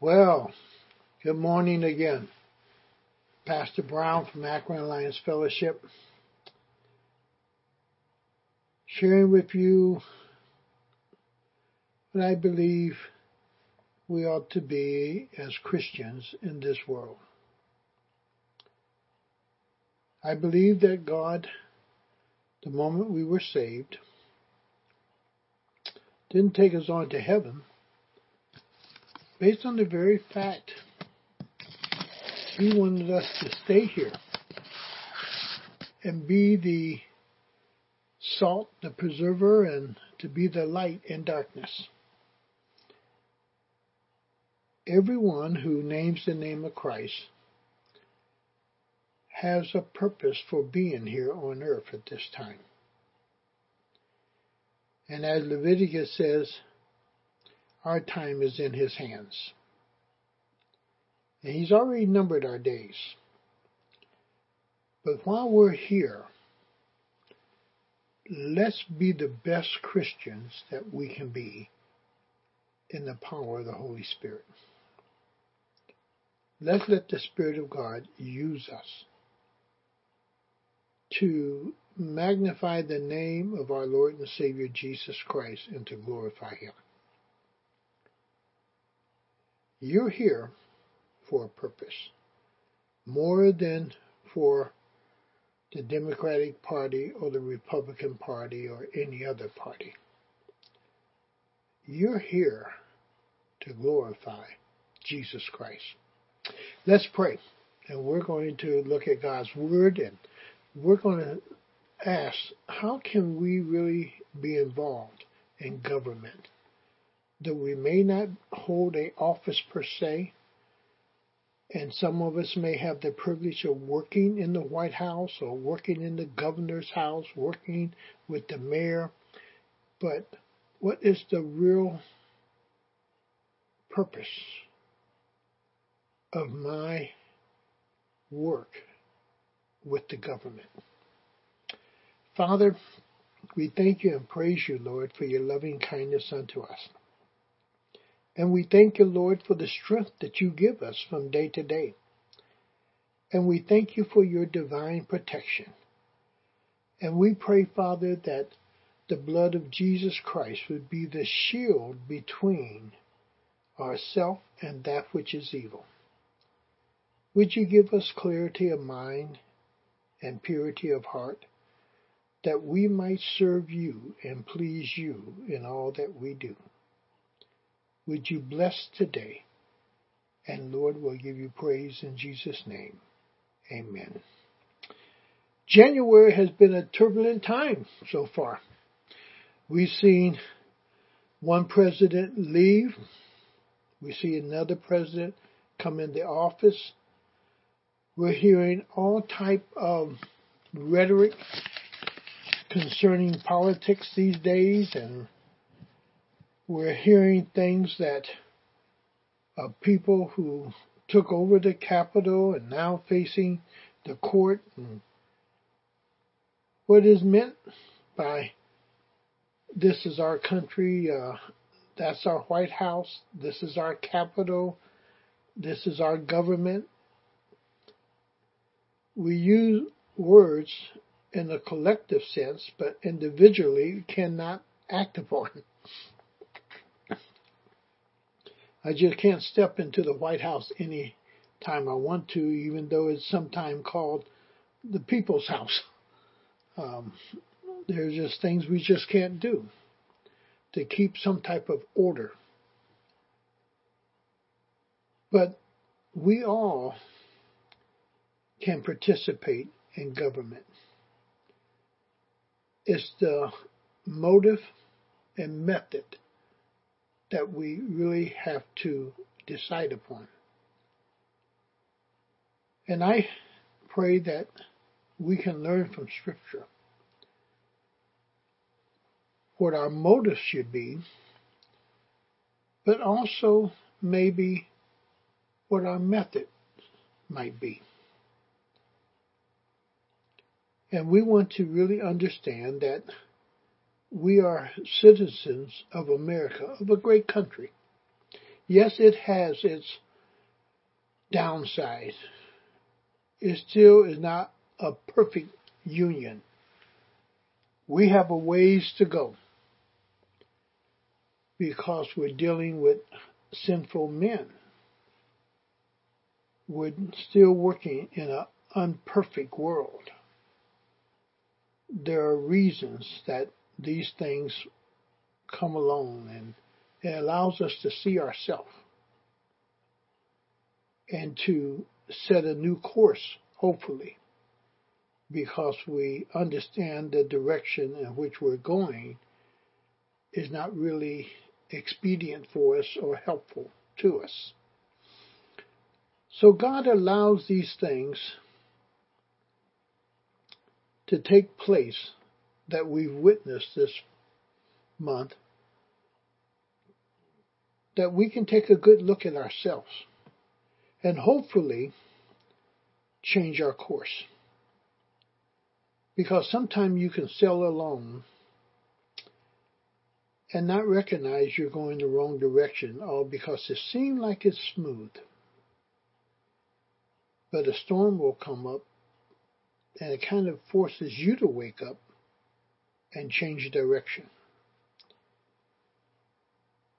Well, good morning again. Pastor Brown from Akron Alliance Fellowship, sharing with you what I believe we ought to be as Christians in this world. I believe that God, the moment we were saved, didn't take us on to heaven based on the very fact He wanted us to stay here and be the salt, the preserver, and to be the light in darkness. Everyone who names the name of Christ has a purpose for being here on earth at this time. And as Leviticus says, our time is in His hands. And He's already numbered our days. But while we're here, let's be the best Christians that we can be in the power of the Holy Spirit. Let's let the Spirit of God use us to magnify the name of our Lord and Savior Jesus Christ and to glorify Him. You're here for a purpose, more than for the Democratic Party or the Republican Party or any other party. You're here to glorify Jesus Christ. Let's pray, and we're going to look at God's Word, and we're going to ask, how can we really be involved in government? That we may not hold an office per se, and some of us may have the privilege of working in the White House or working in the governor's house, working with the mayor. But what is the real purpose of my work with the government? Father, we thank You and praise You, Lord, for Your loving kindness unto us. And we thank You, Lord, for the strength that You give us from day to day. And we thank You for Your divine protection. And we pray, Father, that the blood of Jesus Christ would be the shield between ourselves and that which is evil. Would You give us clarity of mind and purity of heart, that we might serve You and please You in all that we do. Would You bless today? And Lord, we'll give You praise in Jesus' name. Amen. January has been a turbulent time so far. We've seen one president leave. We see another president come into office. We're hearing all type of rhetoric concerning politics these days, and we're hearing things that people who took over the Capitol and now facing the court, and what is meant by this is our country, that's our White House, this is our Capitol, this is our government. We use words in a collective sense, but individually cannot act upon it. I just can't step into the White House any time I want to, even though it's sometimes called the People's House. There's just things we just can't do to keep some type of order. But we all can participate in government. It's the motive and method that we really have to decide upon. And I pray that we can learn from Scripture what our motive should be, but also maybe what our method might be. And we want to really understand that we are citizens of America, of a great country. Yes, it has its downside. It still is not a perfect union. We have a ways to go because we're dealing with sinful men. We're still working in an imperfect world. There are reasons that these things come along, and it allows us to see ourselves and to set a new course, hopefully, because we understand the direction in which we're going is not really expedient for us or helpful to us. So God allows these things to take place that we've witnessed this month, that we can take a good look at ourselves and hopefully change our course. Because sometimes you can sail along and not recognize you're going the wrong direction, all because it seemed like it's smooth. But a storm will come up, and it kind of forces you to wake up and change direction.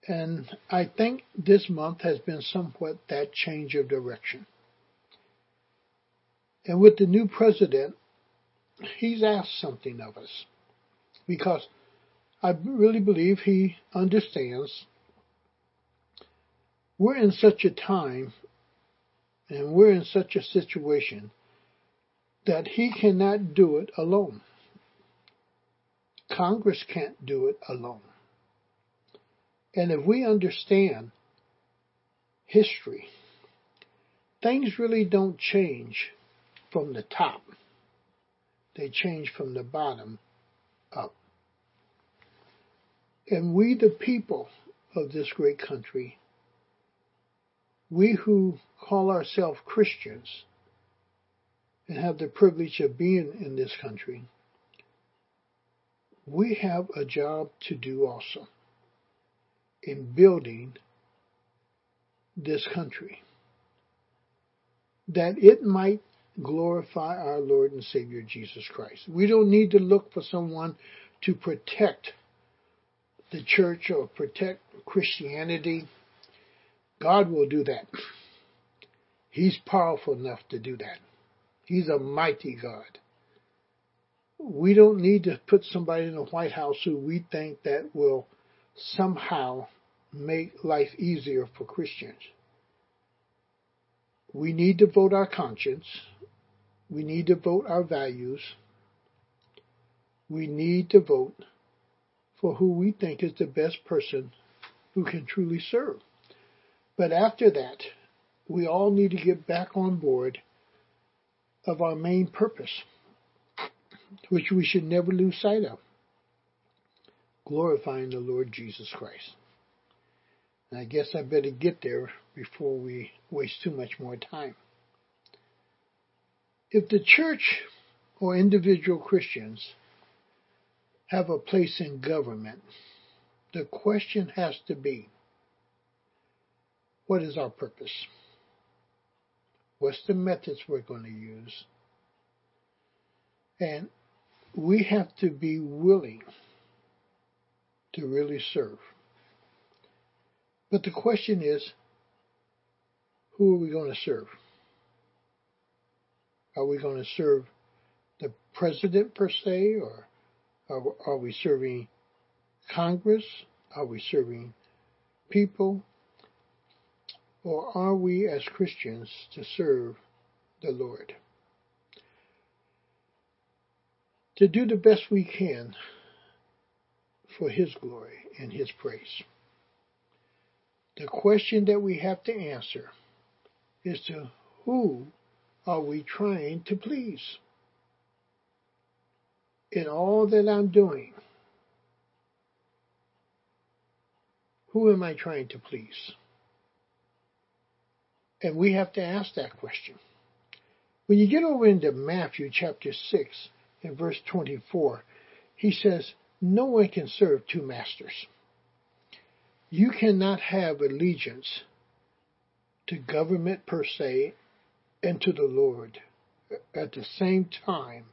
And I think this month has been somewhat that change of direction. And with the new president, he's asked something of us, because I really believe he understands we're in such a time and we're in such a situation that he cannot do it alone. Congress can't do it alone. And if we understand history, things really don't change from the top. They change from the bottom up. And we, the people of this great country, we who call ourselves Christians and have the privilege of being in this country, we have a job to do also in building this country, that it might glorify our Lord and Savior Jesus Christ. We don't need to look for someone to protect the church or protect Christianity. God will do that. He's powerful enough to do that. He's a mighty God. We don't need to put somebody in the White House who we think that will somehow make life easier for Christians. We need to vote our conscience. We need to vote our values. We need to vote for who we think is the best person who can truly serve. But after that, we all need to get back on board of our main purpose, which we should never lose sight of: glorifying the Lord Jesus Christ. And I guess I better get there before we waste too much more time. If the church or individual Christians have a place in government, the question has to be, what is our purpose? What's the methods we're going to use? And we have to be willing to really serve. But the question is, who are we going to serve? Are we going to serve the president per se, or are we serving Congress? Are we serving people? Or are we as Christians to serve the Lord? To do the best we can for His glory and His praise. The question that we have to answer is to who are we trying to please? In all that I'm doing, who am I trying to please? And we have to ask that question. When you get over into Matthew chapter 6 and verse 24, he says, "No one can serve two masters. You cannot have allegiance to government per se and to the Lord at the same time.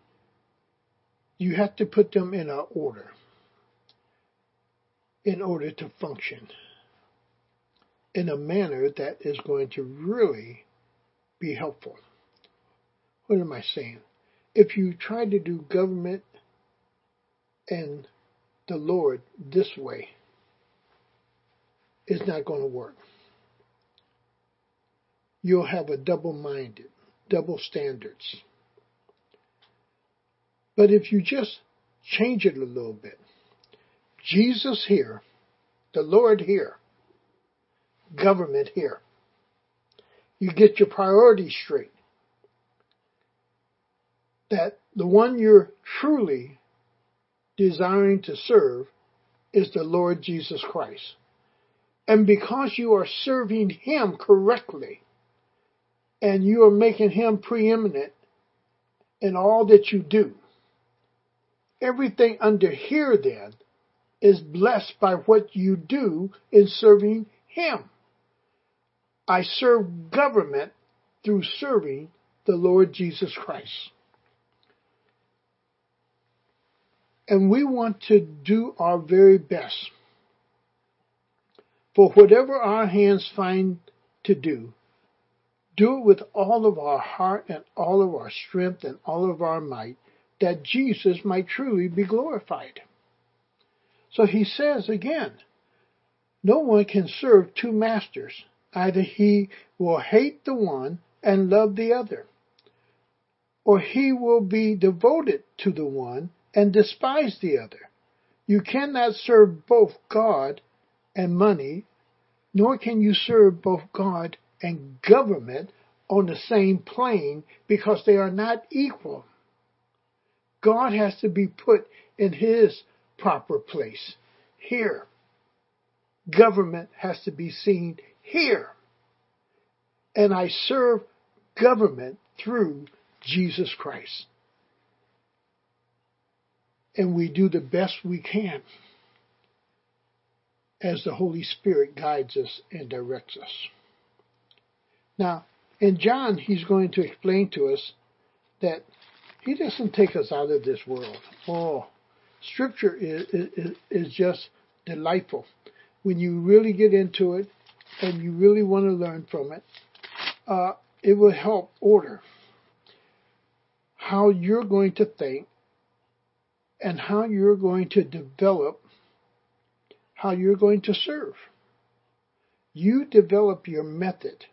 You have to put them in order to function in a manner that is going to really be helpful. What am I saying? If you try to do government and the Lord this way, it's not going to work. You'll have a double-minded, double standards. But if you just change it a little bit, Jesus here, the Lord here, government here, you get your priorities straight. That the one you're truly desiring to serve is the Lord Jesus Christ. And because you are serving Him correctly, and you are making Him preeminent in all that you do, everything under here then is blessed by what you do in serving Him. I serve government through serving the Lord Jesus Christ. And we want to do our very best for whatever our hands find to do. Do it with all of our heart and all of our strength and all of our might, that Jesus might truly be glorified. So he says again, no one can serve two masters. Either he will hate the one and love the other, or he will be devoted to the one and despise the other. You cannot serve both God and money, nor can you serve both God and government on the same plane, because they are not equal. God has to be put in His proper place here. Government has to be seen here. And I serve government through Jesus Christ. And we do the best we can as the Holy Spirit guides us and directs us. Now, in John, he's going to explain to us that He doesn't take us out of this world. Oh, Scripture is just delightful. When you really get into it and you really want to learn from it, it will help order how you're going to think and how you're going to develop, how you're going to serve. You develop your method,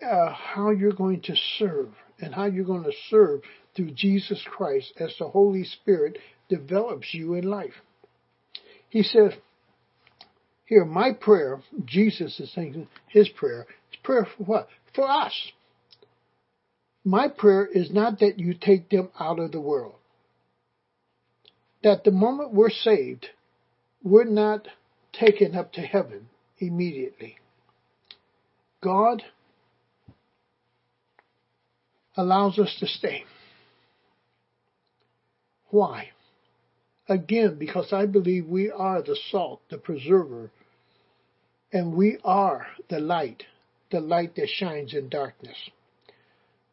how you're going to serve, and how you're going to serve through Jesus Christ as the Holy Spirit develops you in life. He says, here, my prayer, Jesus is saying his prayer, it's prayer for what? For us. My prayer is not that you take them out of the world. That the moment we're saved, we're not taken up to heaven immediately. God allows us to stay. Why? Again, because I believe we are the salt, the preserver, and we are the light that shines in darkness.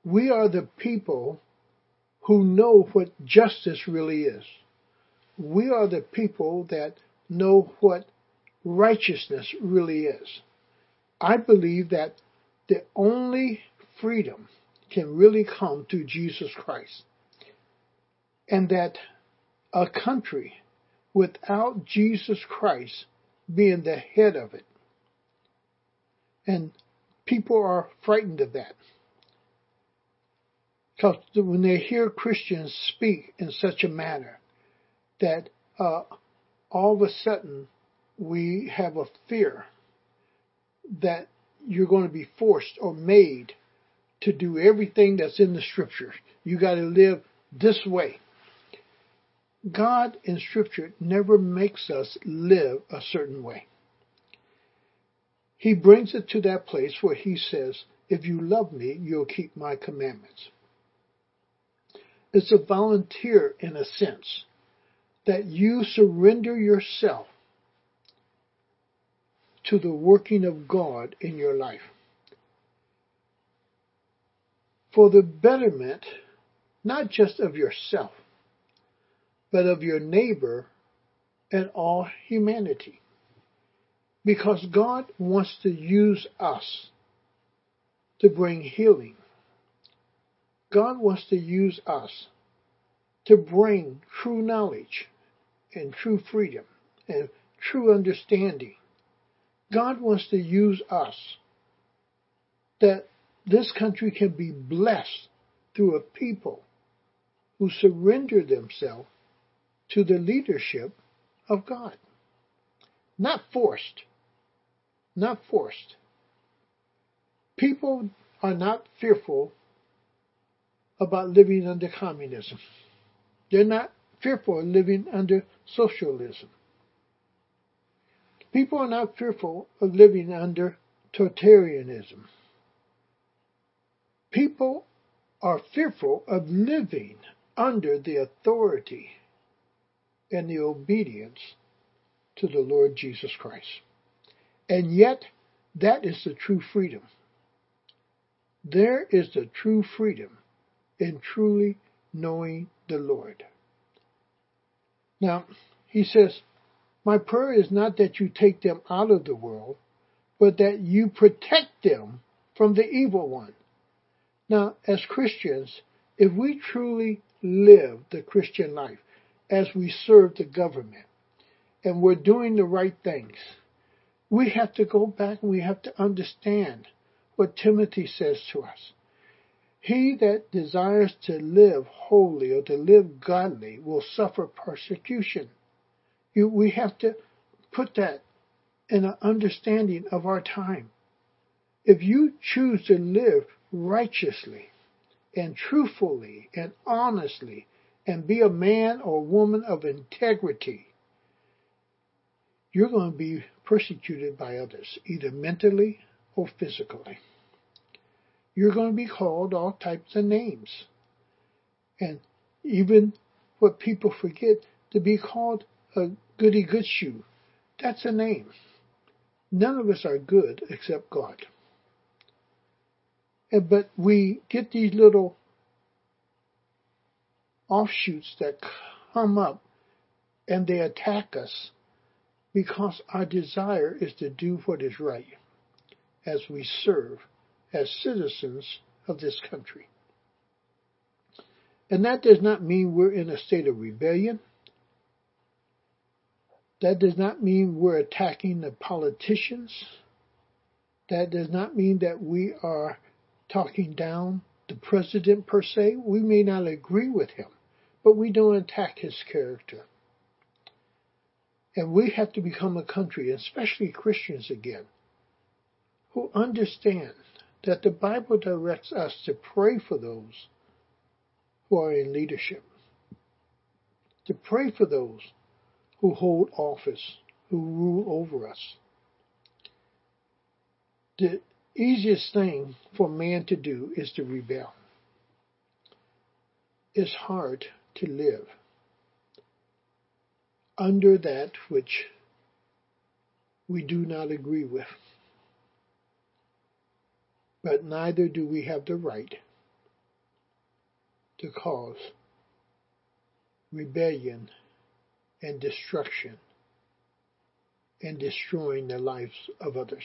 We are the people who know what justice really is. We are the people that know what righteousness really is. I believe that the only freedom can really come through Jesus Christ. And that a country without Jesus Christ being the head of it, and people are frightened of that. Because when they hear Christians speak in such a manner, that all of a sudden we have a fear that you're going to be forced or made to do everything that's in the Scriptures. You got to live this way. God in Scripture never makes us live a certain way. He brings it to that place where He says, if you love me, you'll keep my commandments. It's a volunteer, in a sense, that you surrender yourself to the working of God in your life, for the betterment not just of yourself, but of your neighbor and all humanity. Because God wants to use us to bring healing. God wants to use us to bring true knowledge and true freedom and true understanding. God wants to use us that this country can be blessed through a people who surrender themselves to the leadership of God. Not forced. People are not fearful about living under communism. They're not fearful of living under socialism. People are not fearful of living under totalitarianism. People are fearful of living under the authority and the obedience to the Lord Jesus Christ. And yet, that is the true freedom. There is the true freedom in truly knowing the Lord. Now, he says, my prayer is not that you take them out of the world, but that you protect them from the evil one. Now, as Christians, if we truly live the Christian life, as we serve the government, and we're doing the right things, we have to go back and we have to understand what Timothy says to us. He that desires to live holy or to live godly will suffer persecution. We have to put that in an understanding of our time. If you choose to live righteously and truthfully and honestly and be a man or woman of integrity, you're going to be persecuted by others, either mentally or physically. You're going to be called all types of names. And even what people forget, to be called a goody-good-shoe, that's a name. None of us are good except God. But we get these little offshoots that come up and they attack us because our desire is to do what is right as we serve as citizens of this country. And that does not mean we're in a state of rebellion. That does not mean we're attacking the politicians. That does not mean that we are talking down the president per se. We may not agree with him, but we don't attack his character. And we have to become a country, especially Christians again, who understand that the Bible directs us to pray for those who are in leadership, to pray for those who hold office, who rule over us. The easiest thing for man to do is to rebel. It's hard to live under that which we do not agree with. But neither do we have the right to cause rebellion and destruction and destroying the lives of others.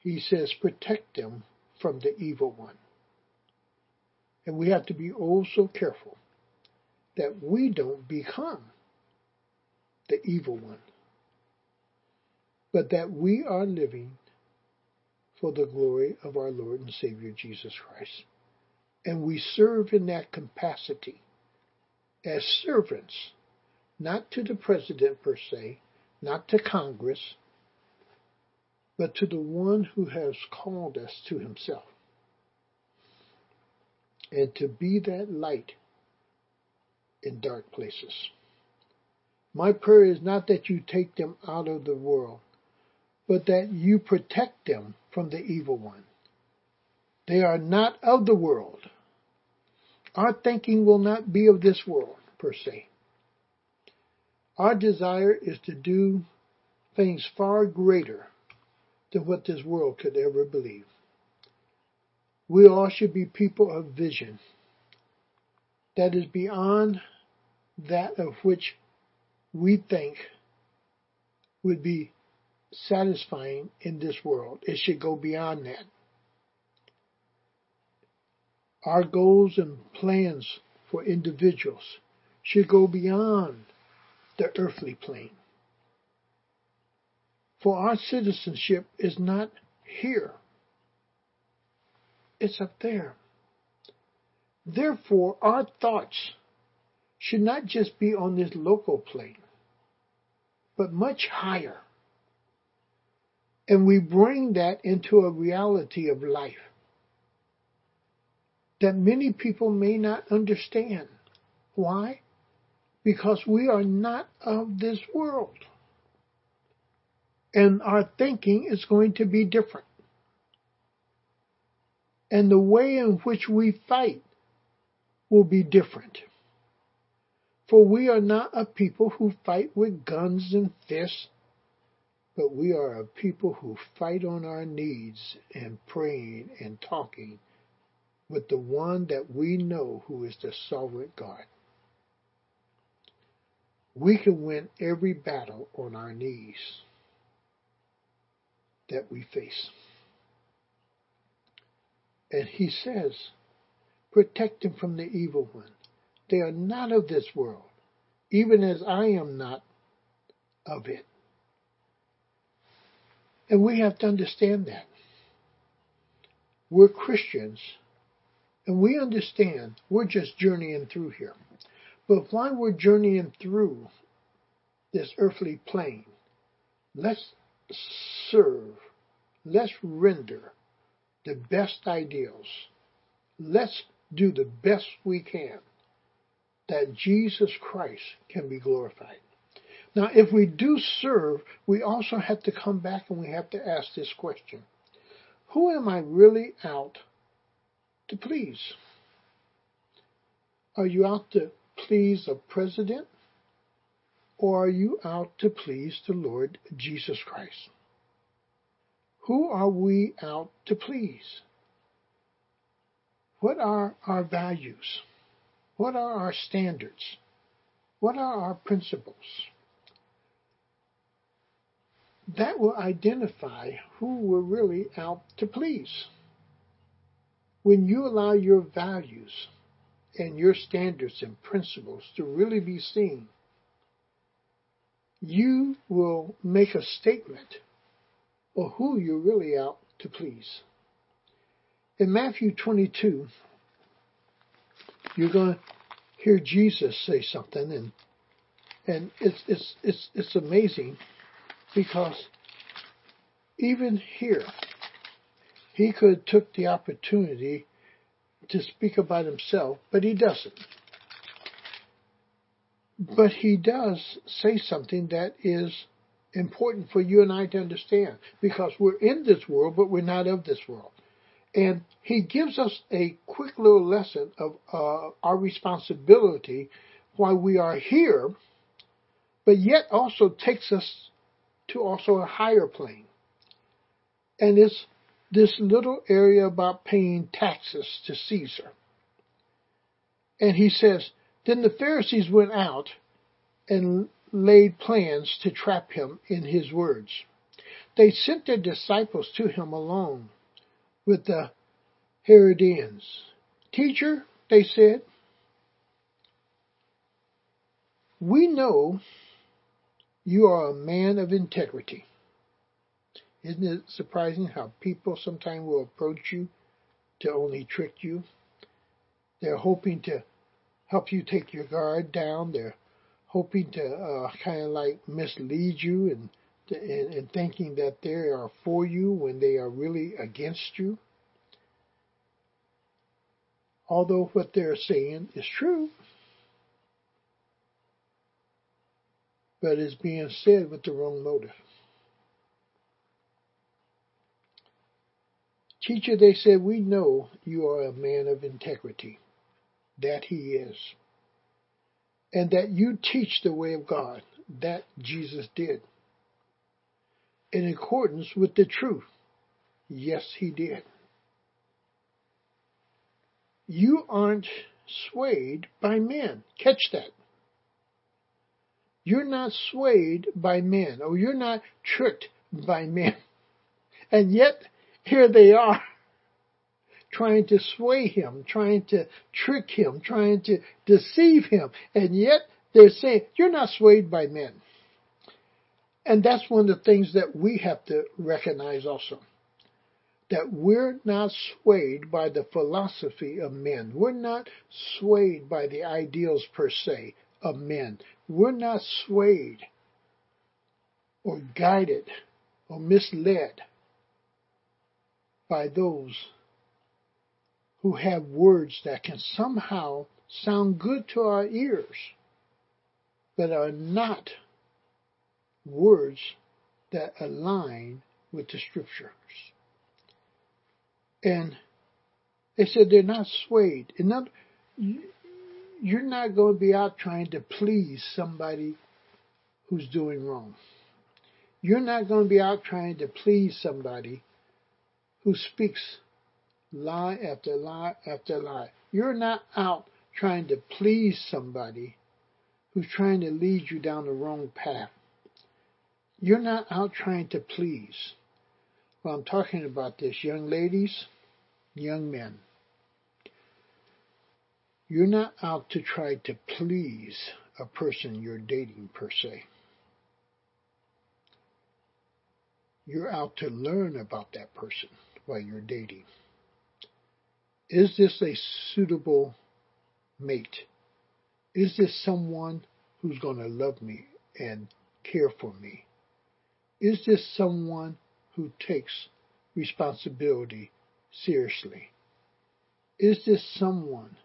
He says, protect them from the evil one. And we have to be oh so careful that we don't become the evil one, but that we are living for the glory of our Lord and Savior Jesus Christ. And we serve in that capacity as servants, not to the president per se, not to Congress, but to the one who has called us to himself. And to be that light in dark places. My prayer is not that you take them out of the world, but that you protect them from the evil one. They are not of the world. Our thinking will not be of this world, per se. Our desire is to do things far greater than what this world could ever believe. We all should be people of vision that is beyond that of which we think would be satisfying in this world. It should go beyond that. Our goals and plans for individuals should go beyond the earthly plane. For our citizenship is not here. It's up there. Therefore, our thoughts should not just be on this local plane, but much higher. And we bring that into a reality of life that many people may not understand. Why? Because we are not of this world. And our thinking is going to be different. And the way in which we fight will be different. For we are not a people who fight with guns and fists, but we are a people who fight on our knees and praying and talking with the one that we know who is the sovereign God. We can win every battle on our knees that we face. And he says, protect them from the evil one. They are not of this world, even as I am not of it. And we have to understand that. We're Christians, and we understand we're just journeying through here. But while we're journeying through this earthly plane, let's serve, let's render the best ideals. Let's do the best we can that Jesus Christ can be glorified. Now, if we do serve, we also have to come back and we have to ask this question. Who am I really out to please? Are you out to please a president? Or are you out to please the Lord Jesus Christ? Who are we out to please? What are our values? What are our standards? What are our principles? That will identify who we're really out to please. When you allow your values and your standards and principles to really be seen, you will make a statement of who you're really out to please. In Matthew 22, you're going to hear Jesus say something, and it's amazing, because even here, he could have took the opportunity to speak about himself, but he doesn't. But he does say something that is important for you and I to understand, because we're in this world, but we're not of this world. And he gives us a quick little lesson of our responsibility while we are here, but yet also takes us to also a higher plane. And it's this little area about paying taxes to Caesar. And he says, then the Pharisees went out and laid plans to trap him in his words. They sent their disciples to him alone with the Herodians. Teacher, they said, we know you are a man of integrity. Isn't it surprising how people sometimes will approach you to only trick you? They're hoping to help you take your guard down. They're hoping to mislead you and thinking that they are for you when they are really against you. Although what they're saying is true, but it's being said with the wrong motive. Teacher, they said, we know you are a man of integrity. That he is. And that you teach the way of God that Jesus did. In accordance with the truth. Yes, he did. You aren't swayed by men. Catch that. You're not swayed by men, or you're not tricked by men. And yet, here they are, trying to sway him, trying to trick him, trying to deceive him. And yet, they're saying, you're not swayed by men. And that's one of the things that we have to recognize also. That we're not swayed by the philosophy of men. We're not swayed by the ideals per se of men. We're not swayed or guided or misled by those who have words that can somehow sound good to our ears, but are not words that align with the scriptures. And they said they're not swayed. You're not going to be out trying to please somebody who's doing wrong. You're not going to be out trying to please somebody who speaks lie after lie after lie. You're not out trying to please somebody who's trying to lead you down the wrong path. You're not out trying to please. Well, I'm talking about this, young ladies, young men. You're not out to try to please a person you're dating per se. You're out to learn about that person while you're dating. Is this a suitable mate? Is this someone who's going to love me and care for me? Is this someone who takes responsibility seriously? Is this someone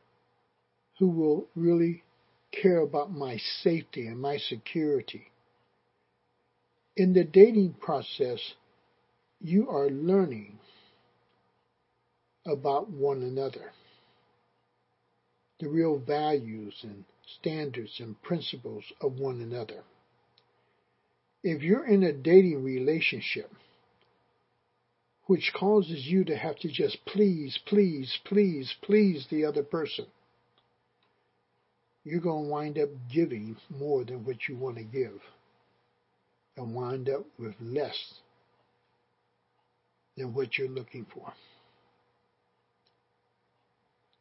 who will really care about my safety and my security? In the dating process, you are learning about one another, the real values and standards and principles of one another. If you're in a dating relationship, which causes you to have to just please the other person, you're going to wind up giving more than what you want to give and wind up with less than what you're looking for.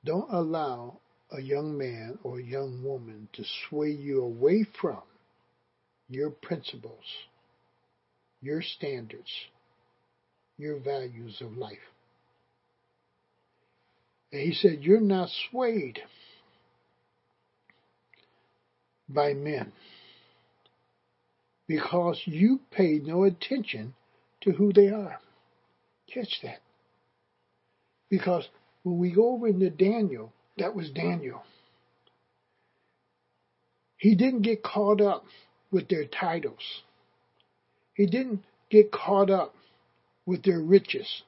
Don't allow a young man or a young woman to sway you away from your principles, your standards, your values of life. And he said, you're not swayed by men because you pay no attention to who they are. Catch that. Because when we go over into Daniel, that was Daniel. He didn't get caught up with their titles. He didn't get caught up with their riches.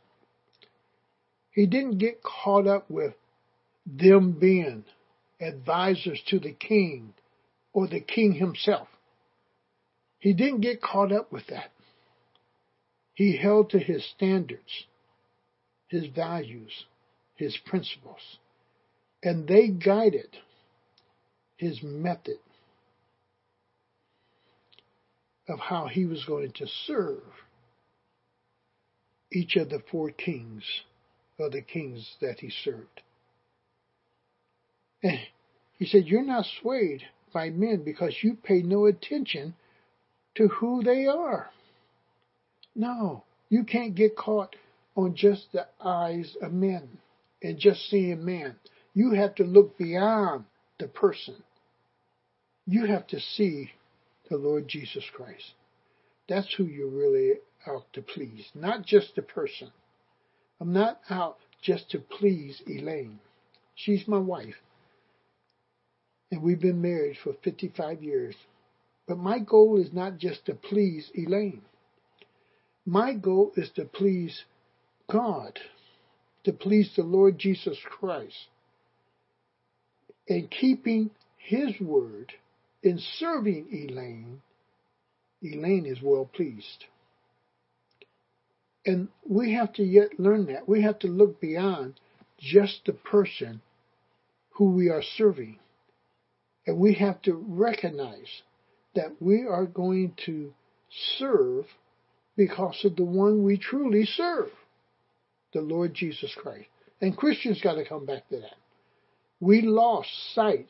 He didn't get caught up with them being advisors to the king or the king himself. He didn't get caught up with that. He held to his standards, his values, his principles, and they guided his method of how he was going to serve each of the four kings, or the kings that he served. And he said, you're not swayed by men because you pay no attention to who they are. No, you can't get caught on just the eyes of men and just seeing man. You have to look beyond the person. You have to see the Lord Jesus Christ. That's who you really are out to please, not just the person. I'm not out just to please Elaine. She's my wife, and we've been married for 55 years. But my goal is not just to please Elaine. My goal is to please God, to please the Lord Jesus Christ, and keeping His word in serving Elaine Elaine is well pleased. And we have to yet learn that. We have to look beyond just the person who we are serving. And we have to recognize that we are going to serve because of the one we truly serve, the Lord Jesus Christ. And Christians got to come back to that. We lost sight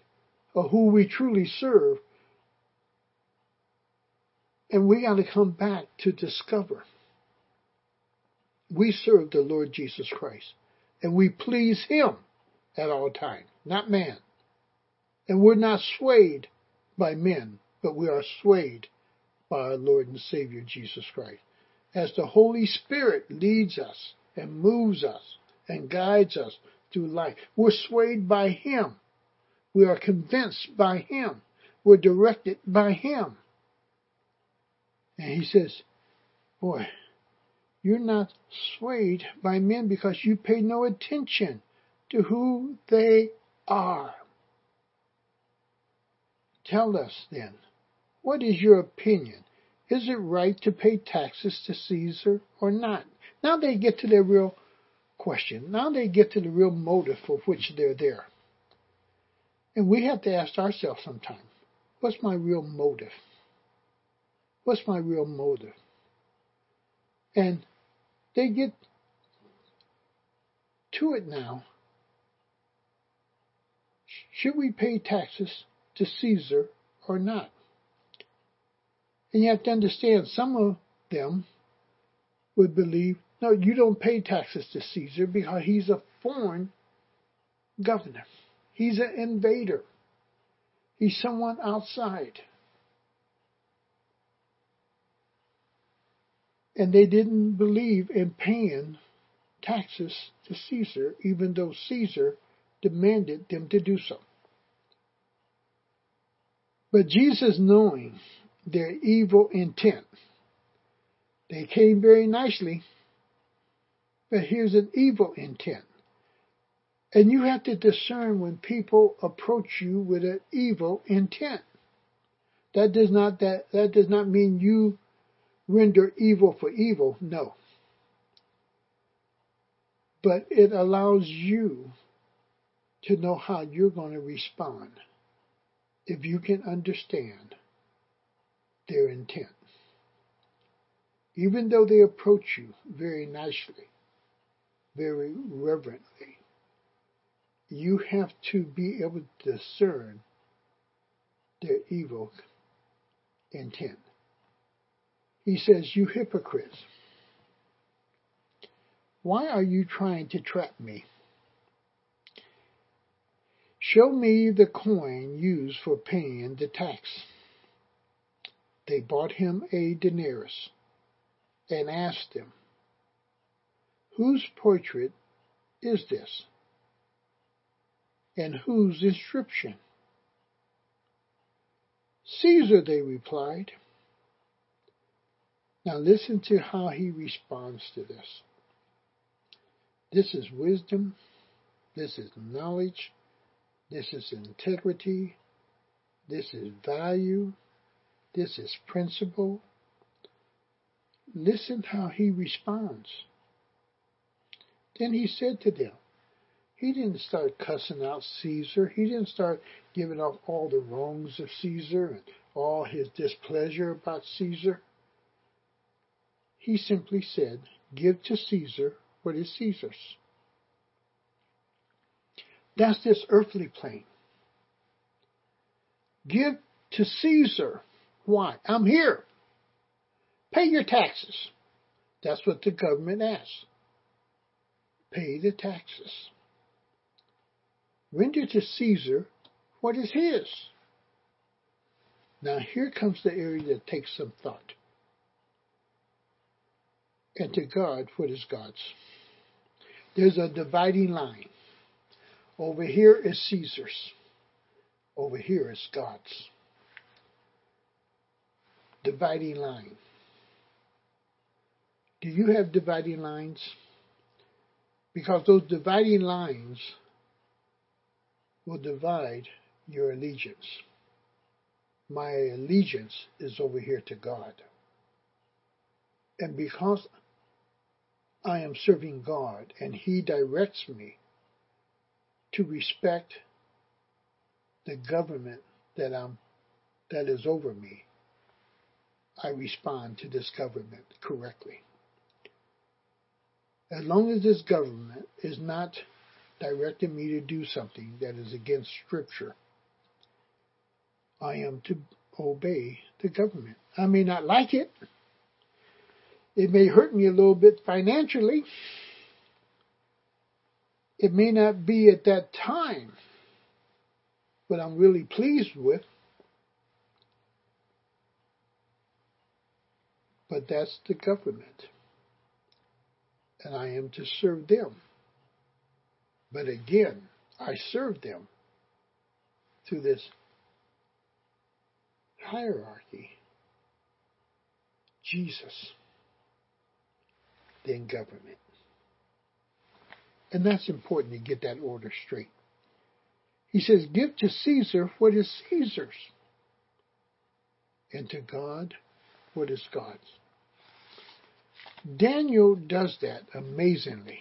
of who we truly serve, and we got to come back to discover. We serve the Lord Jesus Christ, and we please Him at all times, not man. And we're not swayed by men, but we are swayed by our Lord and Savior Jesus Christ. As the Holy Spirit leads us and moves us and guides us through life, we're swayed by Him. We are convinced by Him. We're directed by Him. And He says, boy, you're not swayed by men because you pay no attention to who they are. Tell us then, what is your opinion? Is it right to pay taxes to Caesar or not? Now they get to their real question. Now they get to the real motive for which they're there. And we have to ask ourselves sometimes, what's my real motive? What's my real motive? And they get to it now. Should we pay taxes to Caesar or not? And you have to understand, some of them would believe, no, you don't pay taxes to Caesar because he's a foreign governor. He's an invader. He's someone outside. And they didn't believe in paying taxes to Caesar, even though Caesar demanded them to do so. But Jesus, knowing their evil intent, they came very nicely, but here's an evil intent. And you have to discern when people approach you with an evil intent. That does not mean you render evil for evil, no. But it allows you to know how you're going to respond if you can understand their intent. Even though they approach you very nicely, very reverently, you have to be able to discern their evil intent. He says, you hypocrites, why are you trying to trap me? Show me the coin used for paying the tax. They brought him a denarius and asked him, whose portrait is this? And whose inscription? Caesar, they replied. Now listen to how he responds to this. This is wisdom. This is knowledge. This is integrity. This is value. This is principle. Listen how he responds. Then he said to them, he didn't start cussing out Caesar. He didn't start giving off all the wrongs of Caesar and all his displeasure about Caesar. He simply said, give to Caesar what is Caesar's. That's this earthly plane. Give to Caesar. Why? I'm here. Pay your taxes. That's what the government asks. Pay the taxes. Render to Caesar what is his. Now here comes the area that takes some thought. And to God what is God's. There's a dividing line. Over here is Caesar's. Over here is God's. Dividing line. Do you have dividing lines? Because those dividing lines will divide your allegiance. My allegiance is over here to God. And because I am serving God and He directs me to respect the government that is over me, I respond to this government correctly. As long as this government is not directing me to do something that is against Scripture, I am to obey the government. I may not like it. It may hurt me a little bit financially. It may not be at that time what I'm really pleased with. But that's the government. And I am to serve them. But again, I serve them through this hierarchy. Jesus. Then government. And that's important to get that order straight. He says, give to Caesar what is Caesar's, and to God what is God's. Daniel does that amazingly.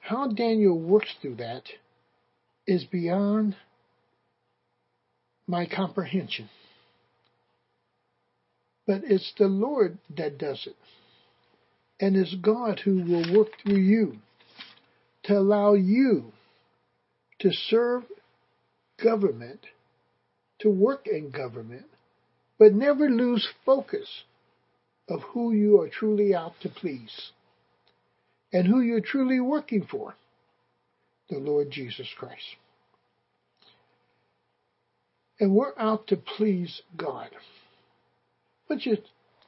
How Daniel works through that is beyond my comprehension. But it's the Lord that does it. And it's God who will work through you to allow you to serve government, to work in government, but never lose focus of who you are truly out to please and who you're truly working for, the Lord Jesus Christ. And we're out to please God. But you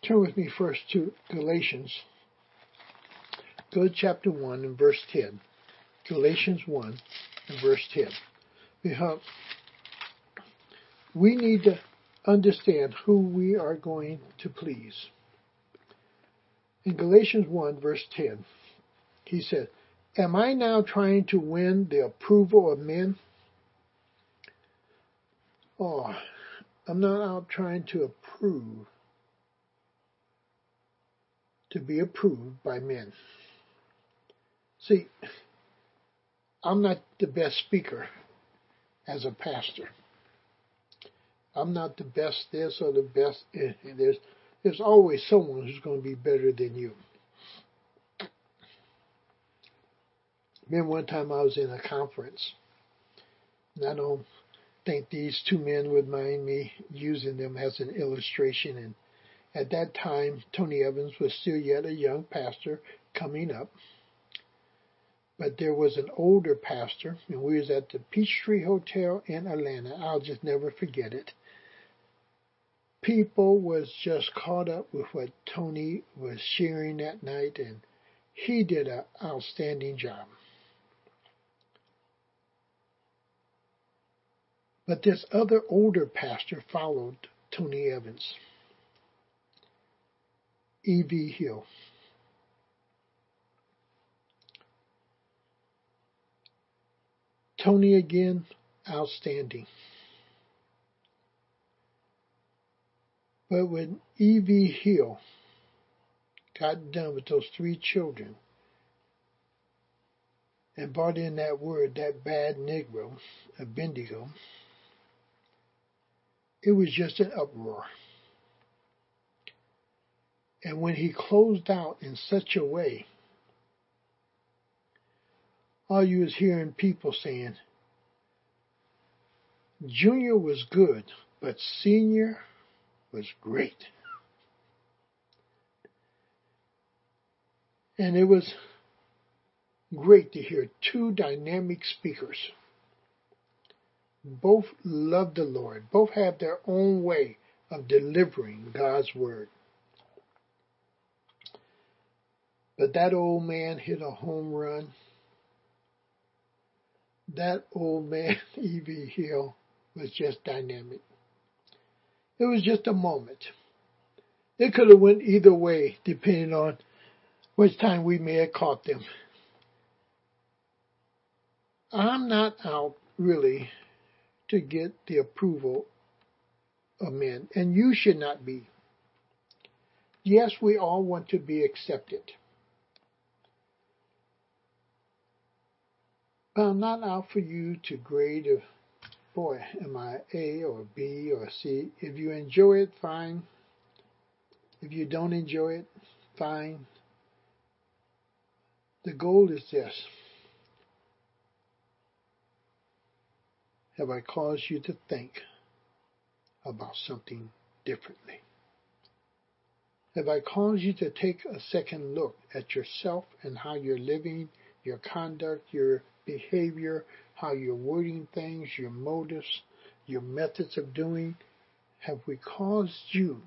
turn with me first to Galatians. Go to chapter 1 and verse 10. Galatians 1 and verse 10. Because we need to understand who we are going to please. In Galatians 1 verse 10, he said, am I now trying to win the approval of men? Oh, I'm not out trying to approve, to be approved by men. See, I'm not the best speaker as a pastor. I'm not the best this or the best. There's always someone who's going to be better than you. Remember one time I was in a conference, and I don't think these two men would mind me using them as an illustration. And at that time, Tony Evans was still yet a young pastor coming up. But there was an older pastor, and we was at the Peachtree Hotel in Atlanta. I'll just never forget it. People was just caught up with what Tony was sharing that night, and he did an outstanding job. But this other older pastor followed Tony Evans, E. V. Hill. Tony again, outstanding. But when E. V. Hill got done with those three children and brought in that word, that bad Negro, Abednego, it was just an uproar. And when he closed out in such a way, all you was hearing people saying, Junior was good, but Senior was great. And it was great to hear two dynamic speakers. Both loved the Lord. Both have their own way of delivering God's word. But that old man hit a home run. That old man, E. V. Hill, was just dynamic. It was just a moment. It could have went either way, depending on which time we may have caught them. I'm not out, really, to get the approval of men, and you should not be. Yes, we all want to be accepted. But I'm not out for you to grade if, boy, am I A or B or C. If you enjoy it, fine. If you don't enjoy it, fine. The goal is this. Have I caused you to think about something differently? Have I caused you to take a second look at yourself and how you're living, your conduct, your behavior, how you're wording things, your motives, your methods of doing? Have we caused you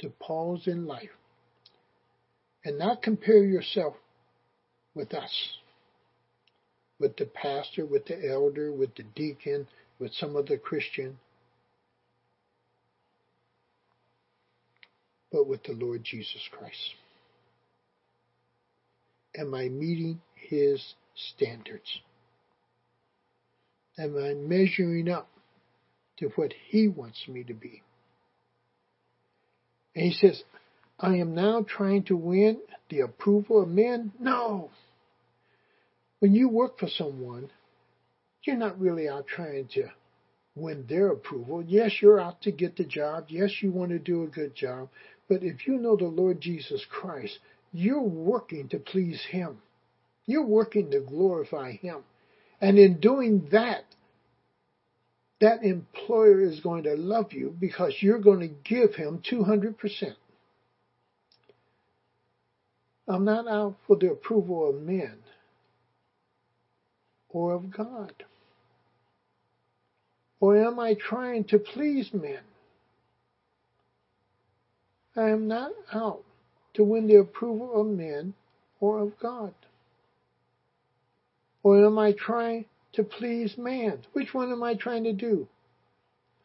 to pause in life and not compare yourself with us, with the pastor, with the elder, with the deacon, with some other Christian, but with the Lord Jesus Christ? Am I meeting His standards? Am I measuring up to what He wants me to be? And he says, I am now trying to win the approval of men? No. When you work for someone, you're not really out trying to win their approval. Yes, you're out to get the job. Yes, you want to do a good job. But if you know the Lord Jesus Christ, you're working to please Him. You're working to glorify Him. And in doing that, that employer is going to love you because you're going to give him 200%. I'm not out for the approval of men or of God. Or am I trying to please men? I am not out to win the approval of men or of God. Or am I trying to please man? Which one am I trying to do?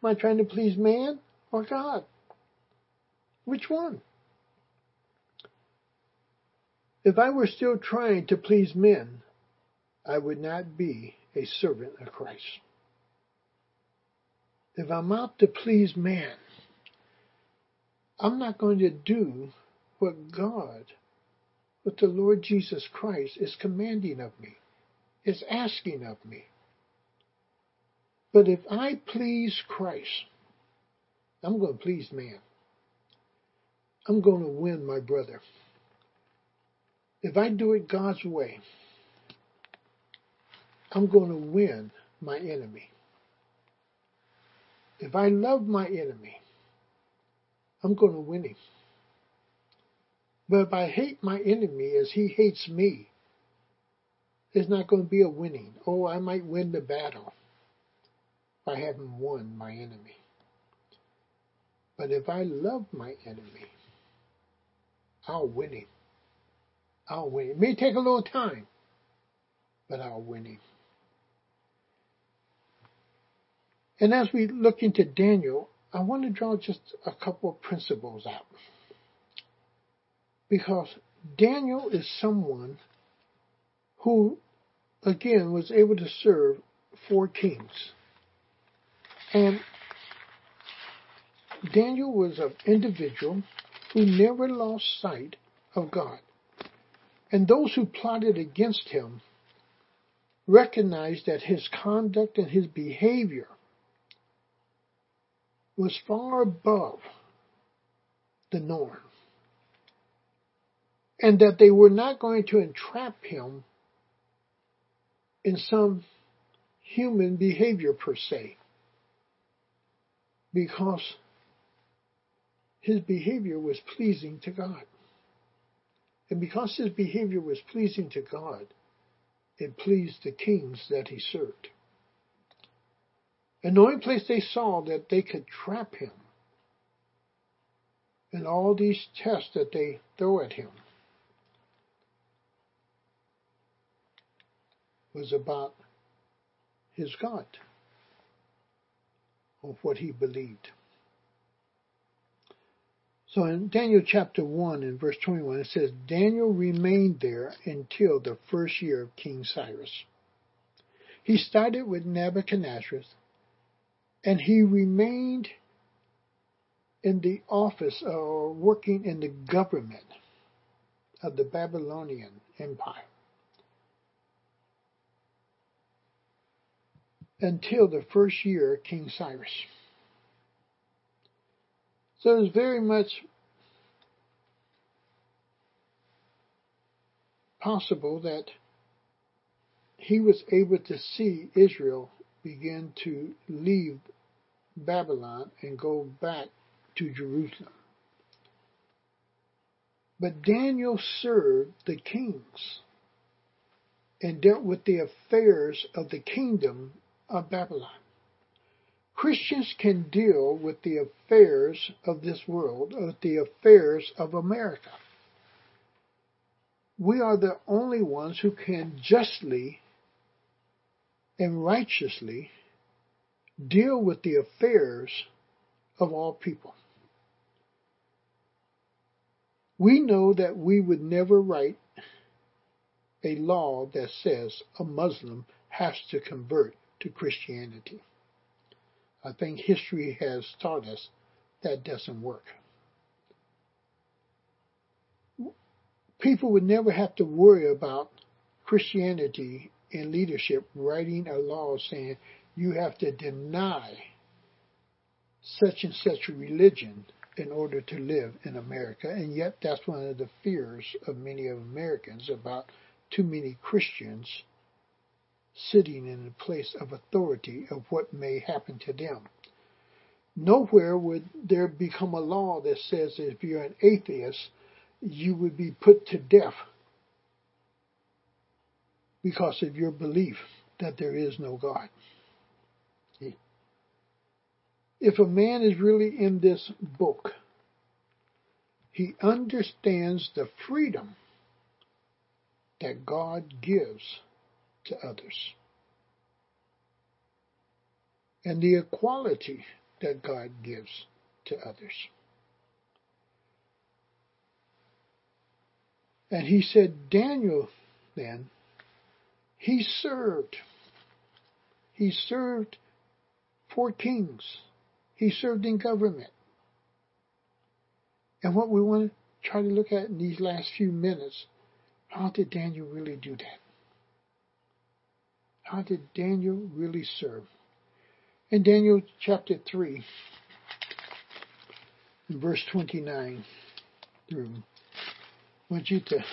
Am I trying to please man or God? Which one? If I were still trying to please men, I would not be a servant of Christ. If I'm out to please man, I'm not going to do what the Lord Jesus Christ is commanding of me, is asking of me. But if I please Christ, I'm going to please man. I'm going to win my brother. If I do it God's way, I'm going to win my enemy. If I love my enemy, I'm going to win him. But if I hate my enemy as he hates me, there's not going to be a winning. Oh, I might win the battle if I haven't won my enemy. But if I love my enemy, I'll win him. I'll win him. It may take a little time, but I'll win him. And as we look into Daniel, I want to draw just a couple of principles out. Because Daniel is someone who, again, was able to serve 4 kings. And Daniel was an individual who never lost sight of God. And those who plotted against him recognized that his conduct and his behavior was far above the norm, and that they were not going to entrap him in some human behavior per se, because his behavior was pleasing to God. And because his behavior was pleasing to God, it pleased the kings that he served. And the only place they saw that they could trap him in all these tests that they throw at him was about his God, of what he believed. So in Daniel chapter 1 and verse 21, it says, Daniel remained there until the first year of King Cyrus. He started with Nebuchadnezzar, and he remained in the office or working in the government of the Babylonian Empire until the first year of King Cyrus. So it's very much possible that he was able to see Israel begin to leave Babylon and go back to Jerusalem. But Daniel served the kings and dealt with the affairs of the kingdom of Babylon. Christians can deal with the affairs of this world, of the affairs of America. We are the only ones who can justly and righteously deal with the affairs of all people. We know that we would never write a law that says a Muslim has to convert to Christianity. I think history has taught us that doesn't work. People would never have to worry about Christianity and leadership writing a law saying you have to deny such and such a religion in order to live in America. And yet that's one of the fears of many of Americans about too many Christians sitting in the place of authority of what may happen to them. Nowhere would there become a law that says that if you're an atheist, you would be put to death because of your belief that there is no God. If a man is really in this book, he understands the freedom that God gives to others and the equality that God gives to others. And he said, Daniel, then, he served four kings. He served in government. And what we want to try to look at in these last few minutes, how did Daniel really do that? How did Daniel really serve? In Daniel chapter 3, verse 29 through, I want you to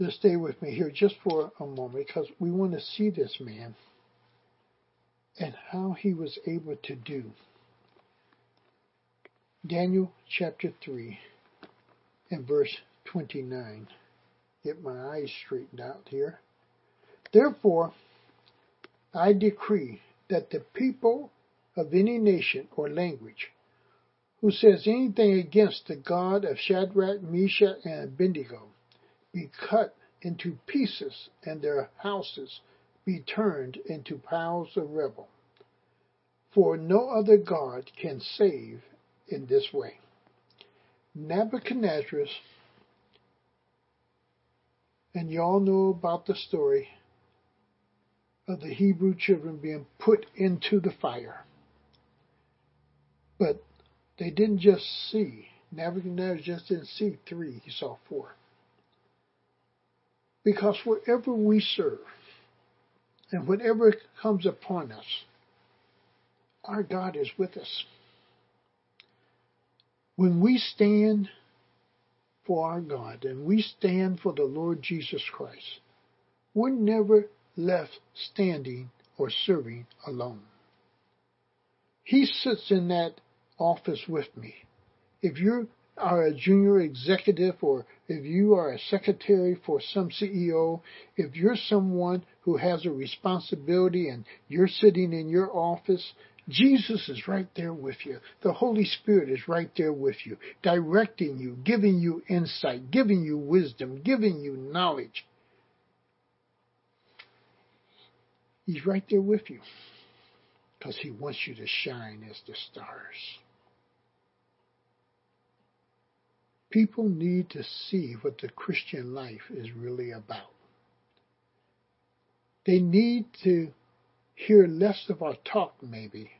just stay with me here just for a moment, because we want to see this man and how he was able to do. Daniel chapter 3 and verse 29. Get my eyes straightened out here. Therefore, I decree that the people of any nation or language who says anything against the God of Shadrach, Meshach, and Abednego be cut into pieces and their houses be turned into piles of rubble. For no other God can save in this way. Nebuchadnezzar, and you all know about the story of the Hebrew children being put into the fire. But they didn't just see, Nebuchadnezzar just didn't see three, he saw four. Because wherever we serve, and whatever comes upon us, our God is with us. When we stand for our God, and we stand for the Lord Jesus Christ, we're never left standing or serving alone. He sits in that office with me. If you are a junior executive, or if you are a secretary for some CEO, if you're someone who has a responsibility and you're sitting in your office, Jesus is right there with you. The Holy Spirit is right there with you, directing you, giving you insight, giving you wisdom, giving you knowledge. He's right there with you because he wants you to shine as the stars. People need to see what the Christian life is really about. They need to hear less of our talk, maybe,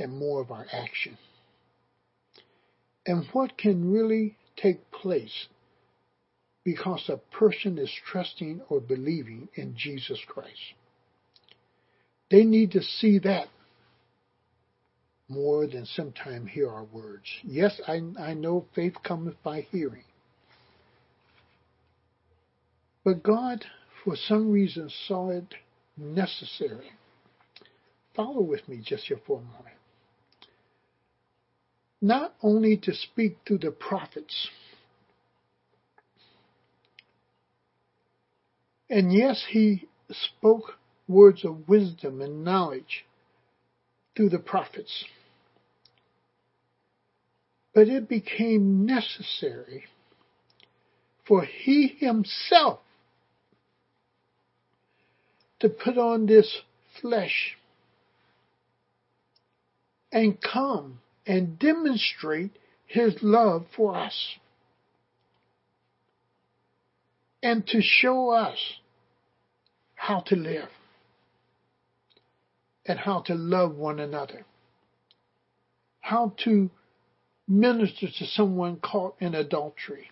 and more of our action. And what can really take place because a person is trusting or believing in Jesus Christ? They need to see that more than sometimes hear our words. Yes, I know faith cometh by hearing. But God, for some reason, saw it necessary. Follow with me just here for a moment. Not only to speak through the prophets. And yes, he spoke words of wisdom and knowledge through the prophets. But it became necessary for he himself to put on this flesh and come and demonstrate his love for us, and to show us how to live and how to love one another, how to minister to someone caught in adultery,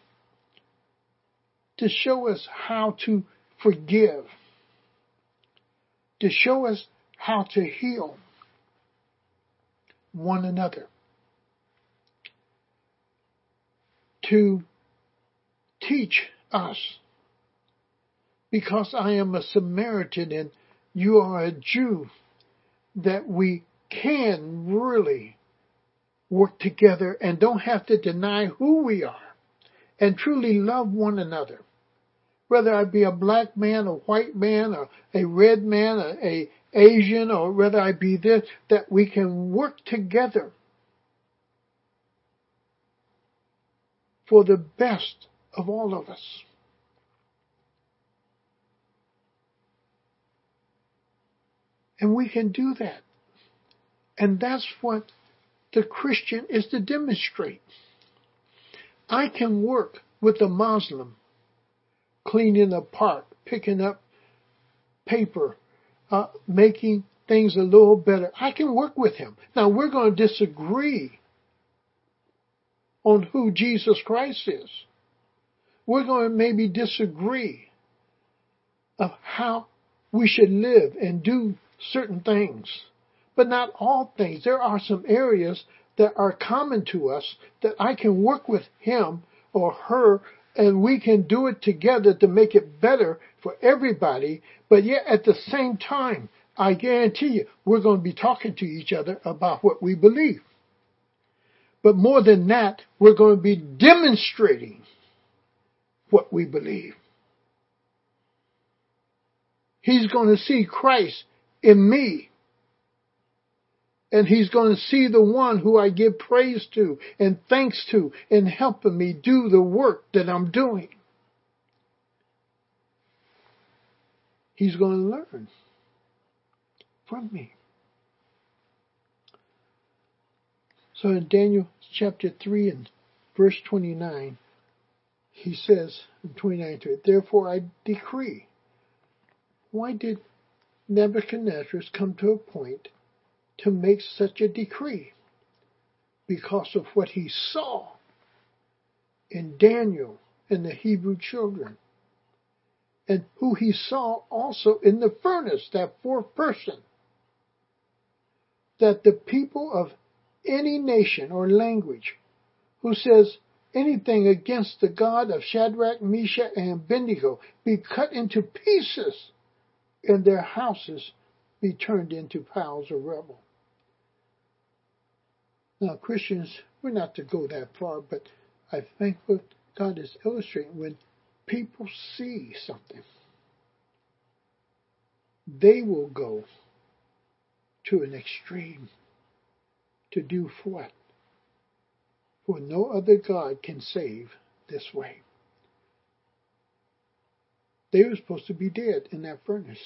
to show us how to forgive, to show us how to heal one another, to teach us, because I am a Samaritan and you are a Jew, that we can really work together and don't have to deny who we are and truly love one another. Whether I be a black man, a white man, or a red man, or a Asian, or whether I be this, that we can work together for the best of all of us. And we can do that. And that's what the Christian is to demonstrate. I can work with the Muslim, cleaning a park, picking up paper, making things a little better. I can work with him. Now, we're going to disagree on who Jesus Christ is. We're going to maybe disagree of how we should live and do certain things, but not all things. There are some areas that are common to us that I can work with him or her, and we can do it together to make it better for everybody. But yet at the same time, I guarantee you, we're going to be talking to each other about what we believe. But more than that, we're going to be demonstrating what we believe. He's going to see Christ in me. And he's going to see the one who I give praise to and thanks to in helping me do the work that I'm doing. He's going to learn from me. So in Daniel chapter 3 and verse 29, he says, in 29 to it, therefore I decree. Why did Nebuchadnezzar come to a point to make such a decree? Because of what he saw in Daniel and the Hebrew children, and who he saw also in the furnace, that fourth person, that the people of any nation or language who says anything against the God of Shadrach, Meshach, and Abednego be cut into pieces, and their houses be turned into piles of rubble. Now, Christians, we're not to go that far, but I think what God is illustrating, when people see something, they will go to an extreme to do what? For no other God can save this way. They were supposed to be dead in that furnace.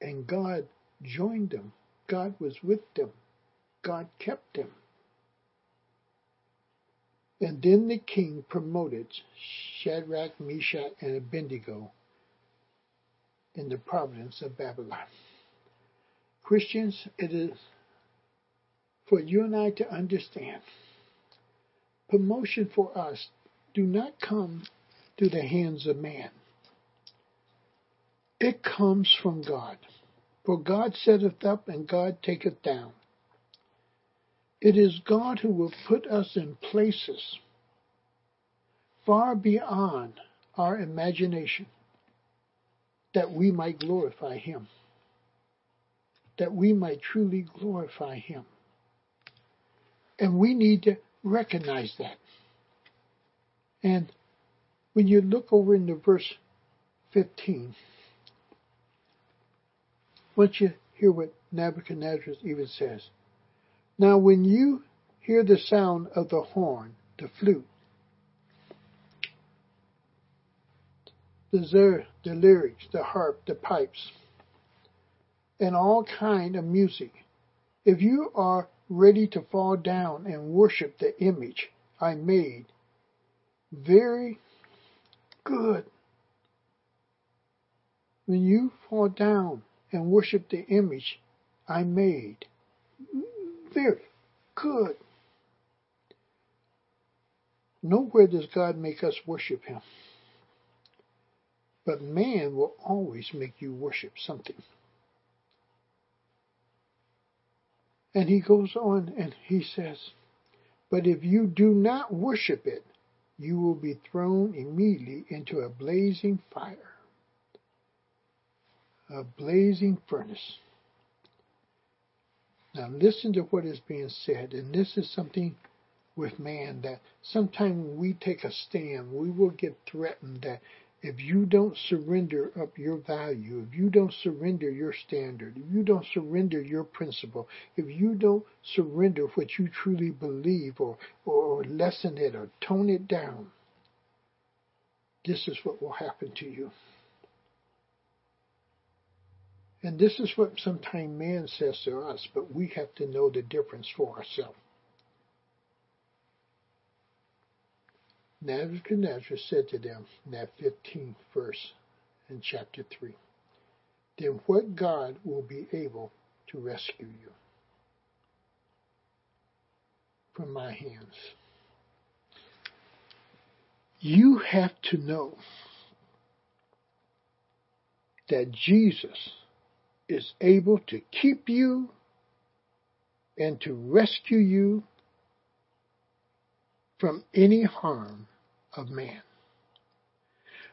And God joined them. God was with them. God kept them. And then the king promoted Shadrach, Meshach, and Abednego in the province of Babylon. Christians, it is for you and I to understand. Promotion for us do not come through the hands of man. It comes from God. For God setteth up and God taketh down. It is God who will put us in places far beyond our imagination, that we might glorify Him, that we might truly glorify Him. And we need to recognize that. And when you look over into verse 15, once you hear what Nebuchadnezzar even says, now when you hear the sound of the horn, the flute, the lyrics, the harp, the pipes, and all kind of music, if you are ready to fall down and worship the image I made, very good. When you fall down and worship the image I made, very good. Nowhere does God make us worship Him. But man will always make you worship something. And he goes on and he says, but if you do not worship it, you will be thrown immediately into a blazing fire, a blazing furnace. Now listen to what is being said, and this is something with man that sometimes when we take a stand, we will get threatened that if you don't surrender up your value, if you don't surrender your standard, if you don't surrender your principle, if you don't surrender what you truly believe or lessen it or tone it down, this is what will happen to you. And this is what sometimes man says to us, but we have to know the difference for ourselves. Nebuchadnezzar said to them in that 15th verse in chapter 3, then what God will be able to rescue you from my hands? You have to know that Jesus is able to keep you and to rescue you from any harm of man.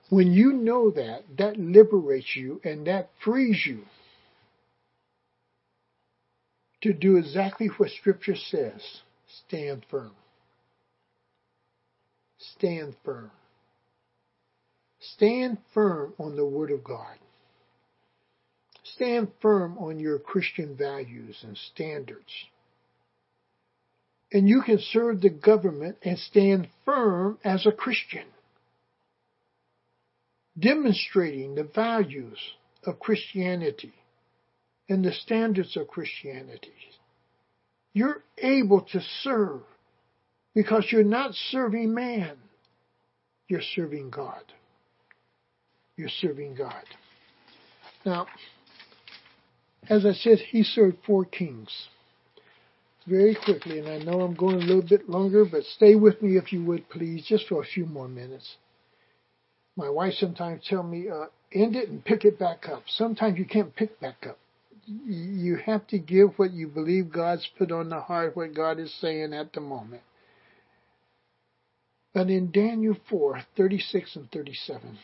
When you know that, that liberates you and that frees you to do exactly what Scripture says. Stand firm. Stand firm. Stand firm on the Word of God. Stand firm on your Christian values and standards. And you can serve the government and stand firm as a Christian, demonstrating the values of Christianity and the standards of Christianity. You're able to serve because you're not serving man. You're serving God. You're serving God. Now, as I said, he served 4 kings. Very quickly, and I know I'm going a little bit longer, but stay with me if you would, please, just for a few more minutes. My wife sometimes tells me, end it and pick it back up. Sometimes you can't pick back up. You have to give what you believe God's put on the heart, what God is saying at the moment. But in Daniel 4:36 and 37,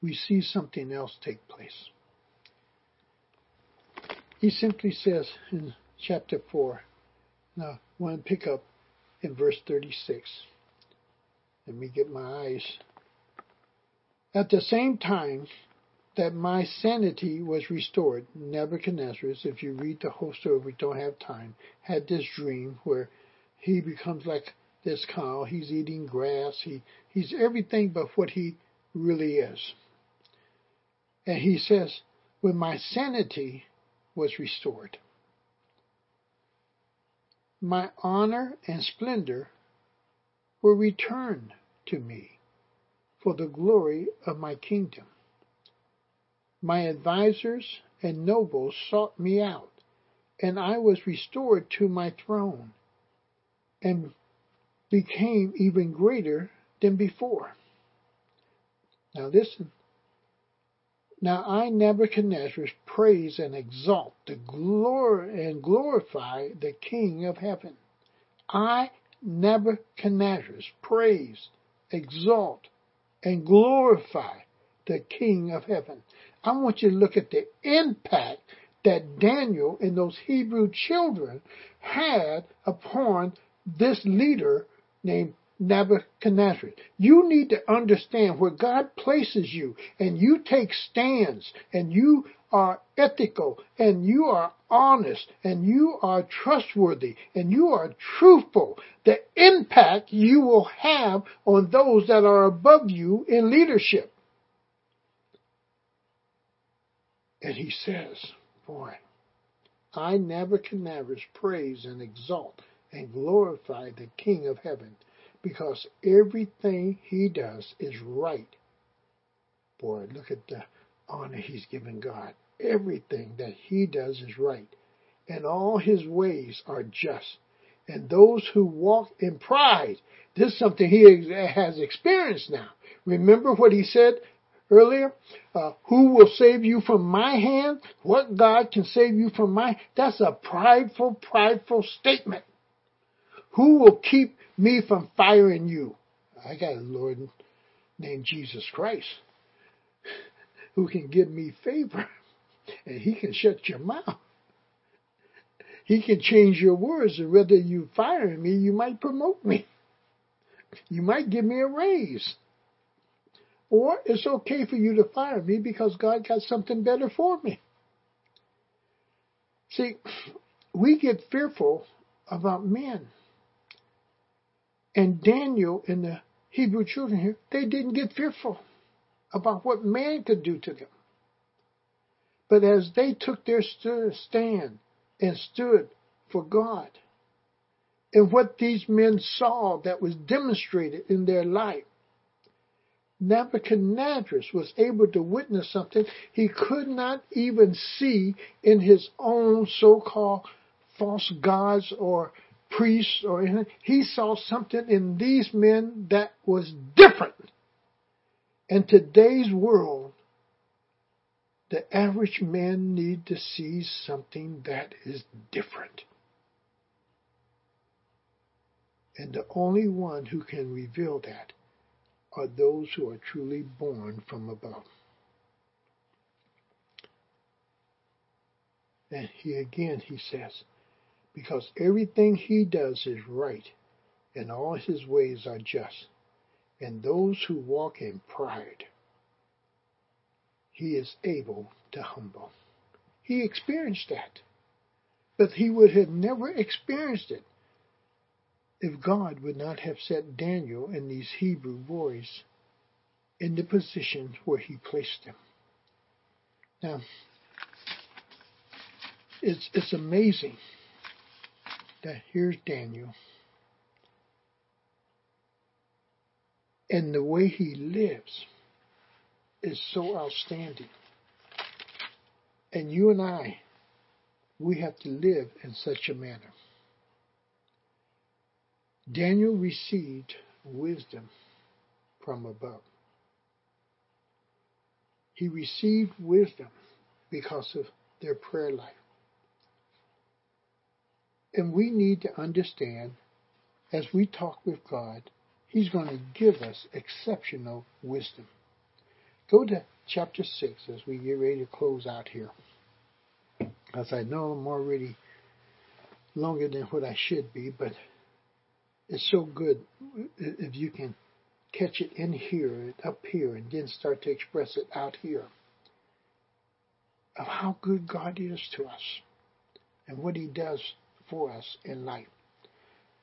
we see something else take place. He simply says in chapter 4, now I want to pick up in verse 36. Let me get my eyes. At the same time that my sanity was restored, Nebuchadnezzar, if you read the whole story, we don't have time, had this dream where he becomes like this cow. He's eating grass. He's everything but what he really is. And he says, when my sanity was restored, my honor and splendor were returned to me for the glory of my kingdom. My advisors and nobles sought me out, and I was restored to my throne and became even greater than before. Now listen. Now I, Nebuchadnezzar, praise and exalt the glory and glorify the King of heaven. I, Nebuchadnezzar, praise, exalt, and glorify the King of heaven. I want you to look at the impact that Daniel and those Hebrew children had upon this leader named Nebuchadnezzar. You need to understand where God places you, and you take stands, and you are ethical, and you are honest, and you are trustworthy, and you are truthful. The impact you will have on those that are above you in leadership. And he says, boy, I, Nebuchadnezzar, praise and exalt and glorify the King of heaven, because everything he does is right. Boy, look at the honor he's given God. Everything that he does is right, and all his ways are just. And those who walk in pride, this is something he has experienced now. Remember what he said earlier? Who will save you from my hand? What God can save you from my? That's a prideful statement. Who will keep me from firing you? I got a Lord named Jesus Christ who can give me favor, and he can shut your mouth. He can change your words, and whether you fire me, you might promote me. You might give me a raise. Or it's okay for you to fire me because God got something better for me. See, we get fearful about men. And Daniel and the Hebrew children here, they didn't get fearful about what man could do to them. But as they took their stand and stood for God, and what these men saw that was demonstrated in their life, Nebuchadnezzar was able to witness something he could not even see in his own so-called false gods or priests or anything. He saw something in these men that was different. In today's world, the average man needs to see something that is different. And the only one who can reveal that are those who are truly born from above. And he says, because everything he does is right, and all his ways are just, and those who walk in pride, he is able to humble. He experienced that, but he would have never experienced it if God would not have set Daniel and these Hebrew boys in the position where he placed them. Now, it's amazing that here's Daniel, and the way he lives is so outstanding. And you and I, we have to live in such a manner. Daniel received wisdom from above. He received wisdom because of their prayer life. And we need to understand, as we talk with God, he's going to give us exceptional wisdom. Go to chapter 6 as we get ready to close out here. As I know, I'm already longer than what I should be, but it's so good if you can catch it in here, up here, and then start to express it out here of how good God is to us and what he does for us in life.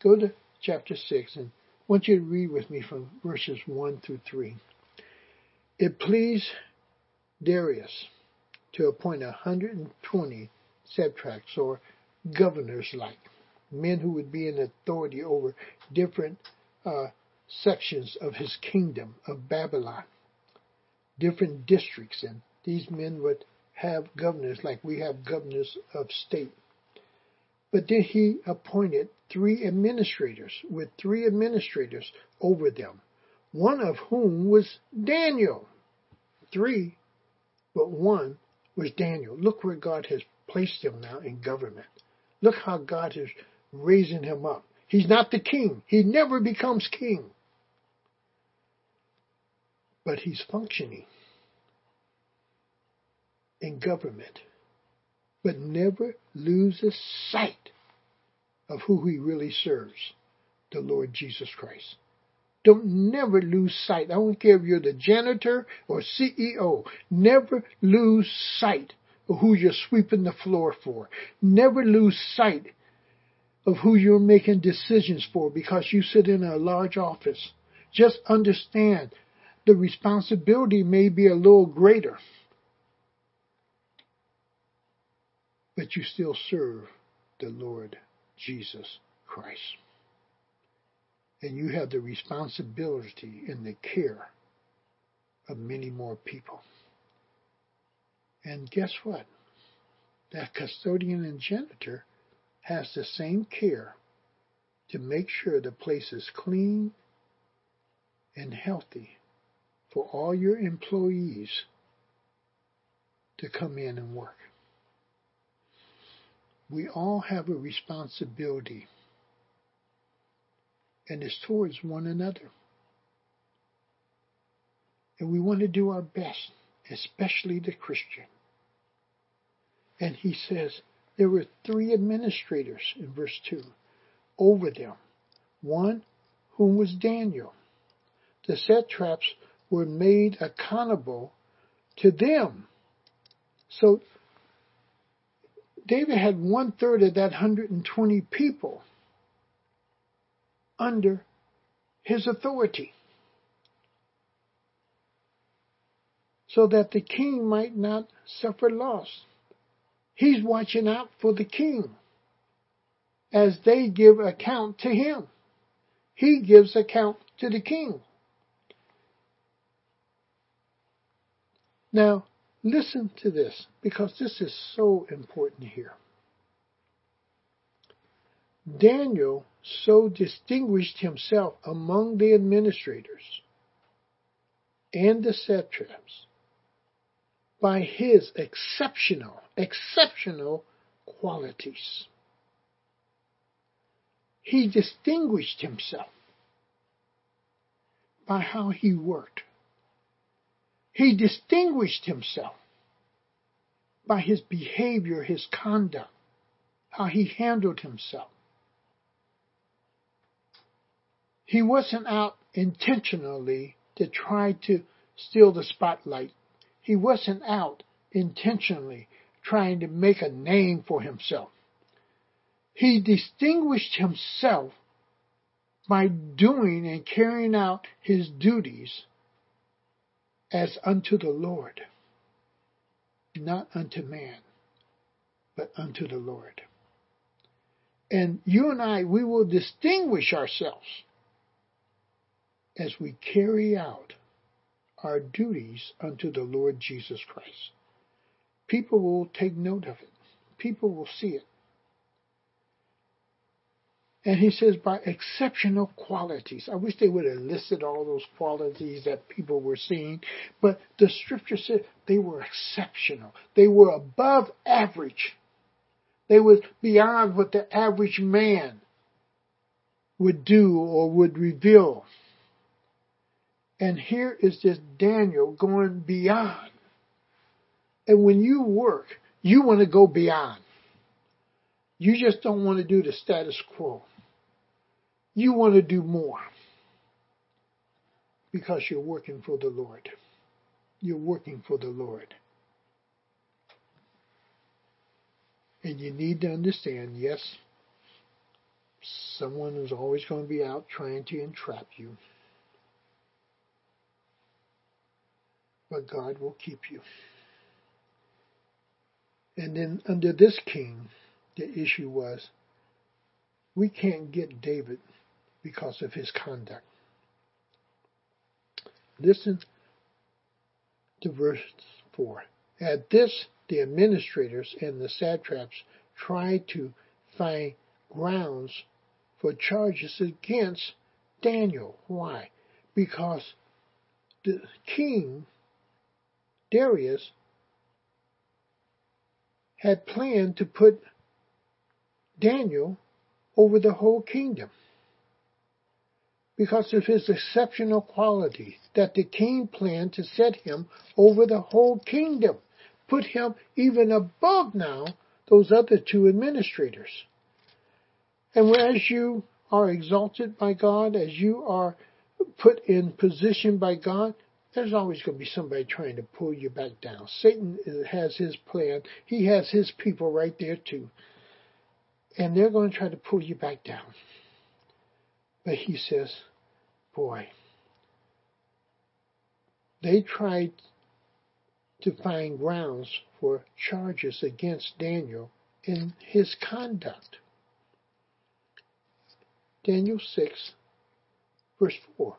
Go to chapter 6, and I want you to read with me from verses 1 through 3. It pleased Darius to appoint 120 satraps, or governors like, men who would be in authority over different sections of his kingdom of Babylon, different districts and these men would have governors like we have governors of state. But then he appointed three administrators over them, one of whom was Daniel. Three, but one was Daniel. Look where God has placed him now in government. Look how God is raising him up. He's not the king. He never becomes king. But he's functioning in government, but never loses sight of who he really serves, the Lord Jesus Christ. Don't never lose sight. I don't care if you're the janitor or CEO. Never lose sight of who you're sweeping the floor for. Never lose sight of who you're making decisions for because you sit in a large office. Just understand the responsibility may be a little greater, but you still serve the Lord Jesus Christ. And you have the responsibility in the care of many more people. And guess what? That custodian and janitor has the same care to make sure the place is clean and healthy for all your employees to come in and work. We all have a responsibility, and it's towards one another. And we want to do our best, especially the Christian. And he says there were three administrators in verse 2 over them, one whom was Daniel. The satraps were made accountable to them. So David had 1/3 of that 120 people under his authority, so that the king might not suffer loss. He's watching out for the king as they give account to him. He gives account to the king. Now, listen to this, because this is so important here. Daniel so distinguished himself among the administrators and the satraps by his exceptional qualities. He distinguished himself by how he worked. He distinguished himself by his behavior, his conduct, how he handled himself. He wasn't out intentionally to try to steal the spotlight. He wasn't out intentionally trying to make a name for himself. He distinguished himself by doing and carrying out his duties as unto the Lord, not unto man, but unto the Lord. And you and I, we will distinguish ourselves as we carry out our duties unto the Lord Jesus Christ. People will take note of it. People will see it. And he says, by exceptional qualities. I wish they would have listed all those qualities that people were seeing, but the scripture said they were exceptional. They were above average. They were beyond what the average man would do or would reveal. And here is this Daniel going beyond. And when you work, you want to go beyond. You just don't want to do the status quo. You want to do more because you're working for the Lord. You're working for the Lord. And you need to understand, yes, someone is always going to be out trying to entrap you. But God will keep you. And then under this king, the issue was, we can't get David because of his conduct. Listen to verse 4. At this, the administrators and the satraps tried to find grounds for charges against Daniel. Why? Because the king, Darius, had planned to put Daniel over the whole kingdom because of his exceptional qualities, that the king planned to set him over the whole kingdom, put him even above now those other two administrators. And as you are exalted by God, as you are put in position by God, there's always going to be somebody trying to pull you back down. Satan has his plan. He has his people right there too. And they're going to try to pull you back down. But he says, boy, they tried to find grounds for charges against Daniel in his conduct. Daniel 6, verse 4.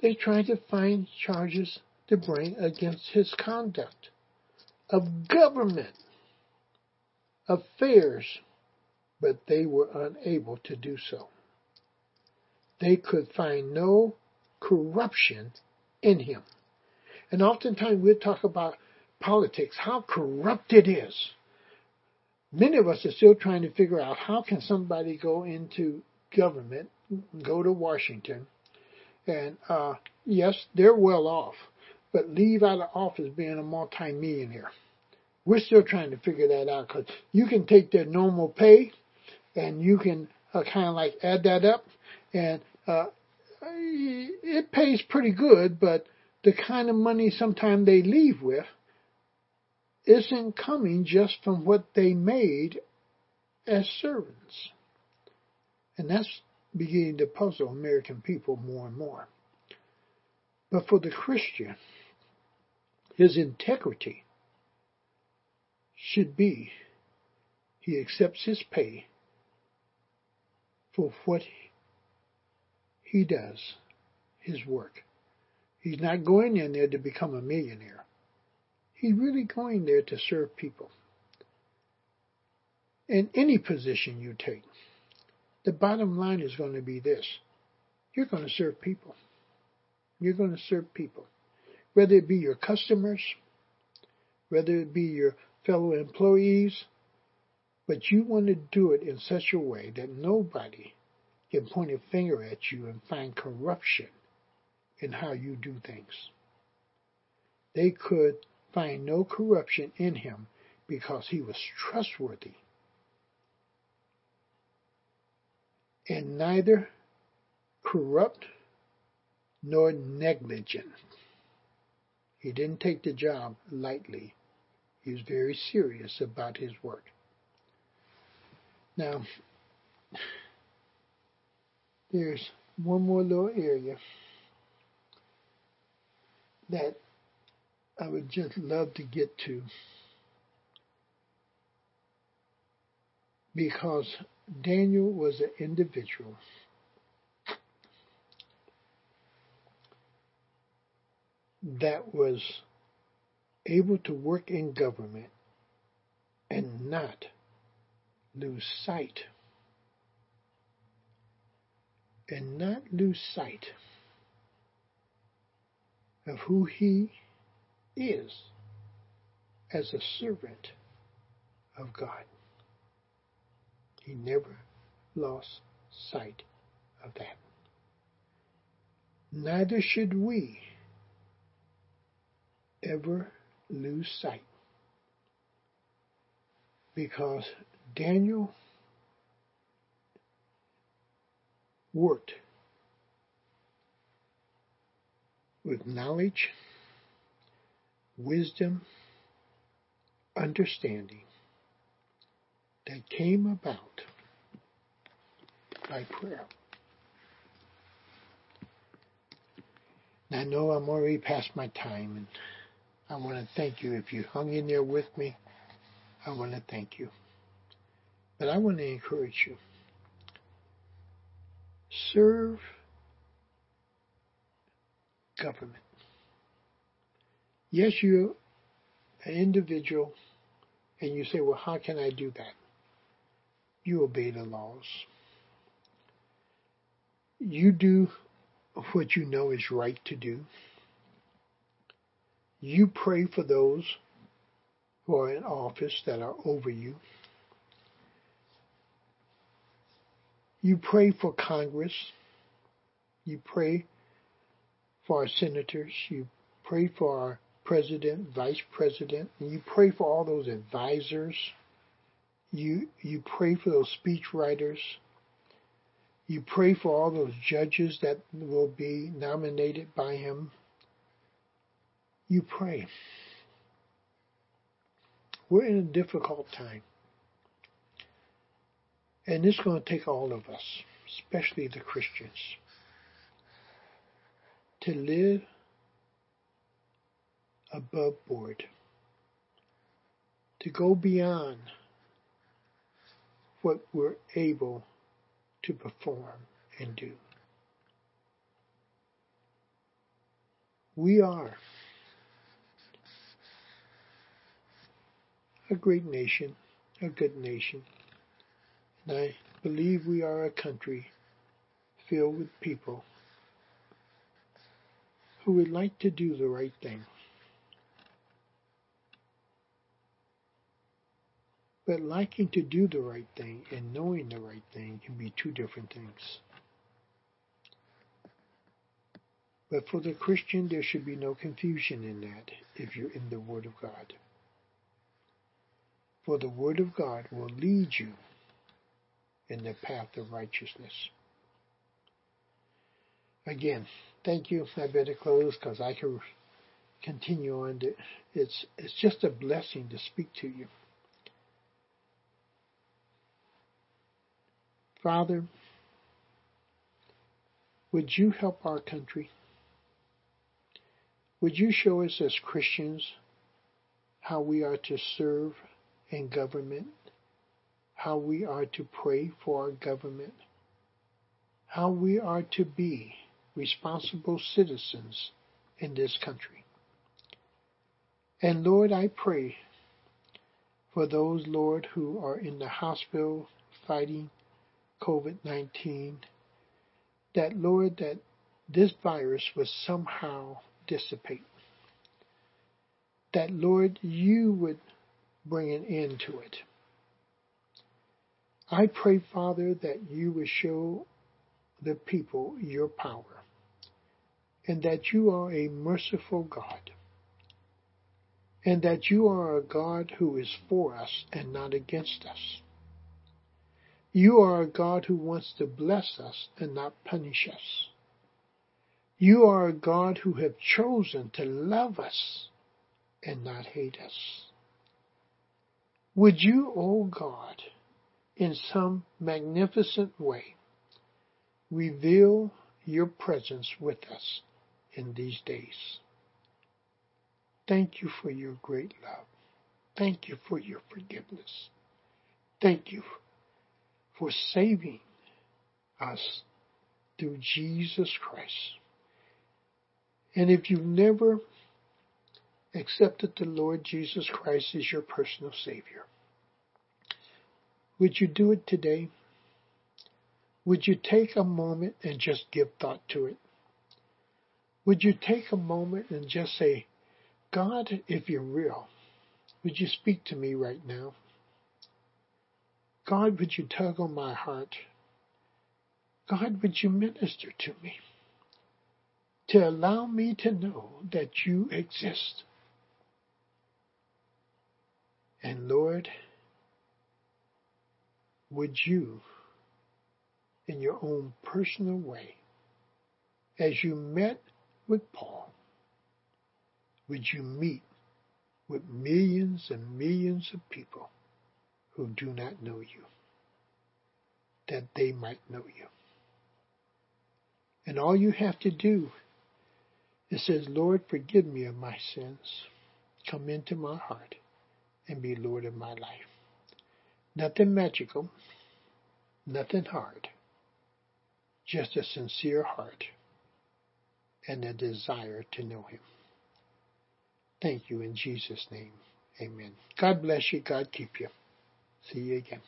They tried to find charges to bring against his conduct of government affairs, but they were unable to do so. They could find no corruption in him. And oftentimes we'll talk about politics, how corrupt it is. Many of us are still trying to figure out how can somebody go into government, go to Washington, and yes, they're well off, but leave out of office being a multi-millionaire. We're still trying to figure that out, because you can take their normal pay and you can kind of like add that up, and it pays pretty good, but the kind of money sometimes they leave with isn't coming just from what they made as servants. And that's beginning to puzzle American people more and more. But for the Christian, his integrity should be he accepts his pay for what he does, his work. He's not going in there to become a millionaire. He's really going there to serve people. In any position you take, the bottom line is going to be this. You're going to serve people. You're going to serve people. Whether it be your customers, whether it be your fellow employees, but you want to do it in such a way that nobody can point a finger at you and find corruption in how you do things. They could find no corruption in him because he was trustworthy. And neither corrupt nor negligent. He didn't take the job lightly. He was very serious about his work. Now, there's one more little area that I would just love to get to, because Daniel was an individual that was able to work in government and not lose sight. And not lose sight of who he is as a servant of God. He never lost sight of that. Neither should we ever lose sight, because Daniel worked with knowledge, wisdom, understanding that came about by prayer. And I know I'm already past my time, and I want to thank you. If you hung in there with me, I want to thank you. But I want to encourage you. Serve government. Yes, you're an individual, and you say, well, how can I do that? You obey the laws. You do what you know is right to do. You pray for those who are in office that are over you. You pray for Congress. You pray for our senators. You pray for our president, vice president. And you pray for all those advisors. You pray for those speech writers. You pray for all those judges that will be nominated by him. You pray. We're in a difficult time. And it's going to take all of us, especially the Christians, to live above board, to go beyond what we're able to perform and do. We are a great nation, a good nation. And I believe we are a country filled with people who would like to do the right thing. But liking to do the right thing and knowing the right thing can be two different things. But for the Christian, there should be no confusion in that if you're in the Word of God. For the Word of God will lead you in the path of righteousness. Again, thank you. I better close because I can continue on. It's just a blessing to speak to you. Father, would you help our country? Would you show us as Christians how we are to serve in government? How we are to pray for our government, how we are to be responsible citizens in this country. And Lord, I pray for those, Lord, who are in the hospital fighting COVID-19, that, Lord, that this virus would somehow dissipate, that, Lord, you would bring an end to it. I pray, Father, that you will show the people your power and that you are a merciful God and that you are a God who is for us and not against us. You are a God who wants to bless us and not punish us. You are a God who have chosen to love us and not hate us. Would you, O God, in some magnificent way, reveal your presence with us in these days. Thank you for your great love. Thank you for your forgiveness. Thank you for saving us through Jesus Christ. And if you've never accepted the Lord Jesus Christ as your personal Savior, would you do it today? Would you take a moment and just give thought to it? Would you take a moment and just say, God, if you're real, would you speak to me right now? God, would you tug on my heart? God, would you minister to me to allow me to know that you exist? And Lord, would you, in your own personal way, as you met with Paul, would you meet with millions and millions of people who do not know you, that they might know you? And all you have to do is say, Lord, forgive me of my sins. Come into my heart and be Lord of my life. Nothing magical, nothing hard, just a sincere heart and a desire to know him. Thank you in Jesus' name. Amen. God bless you. God keep you. See you again.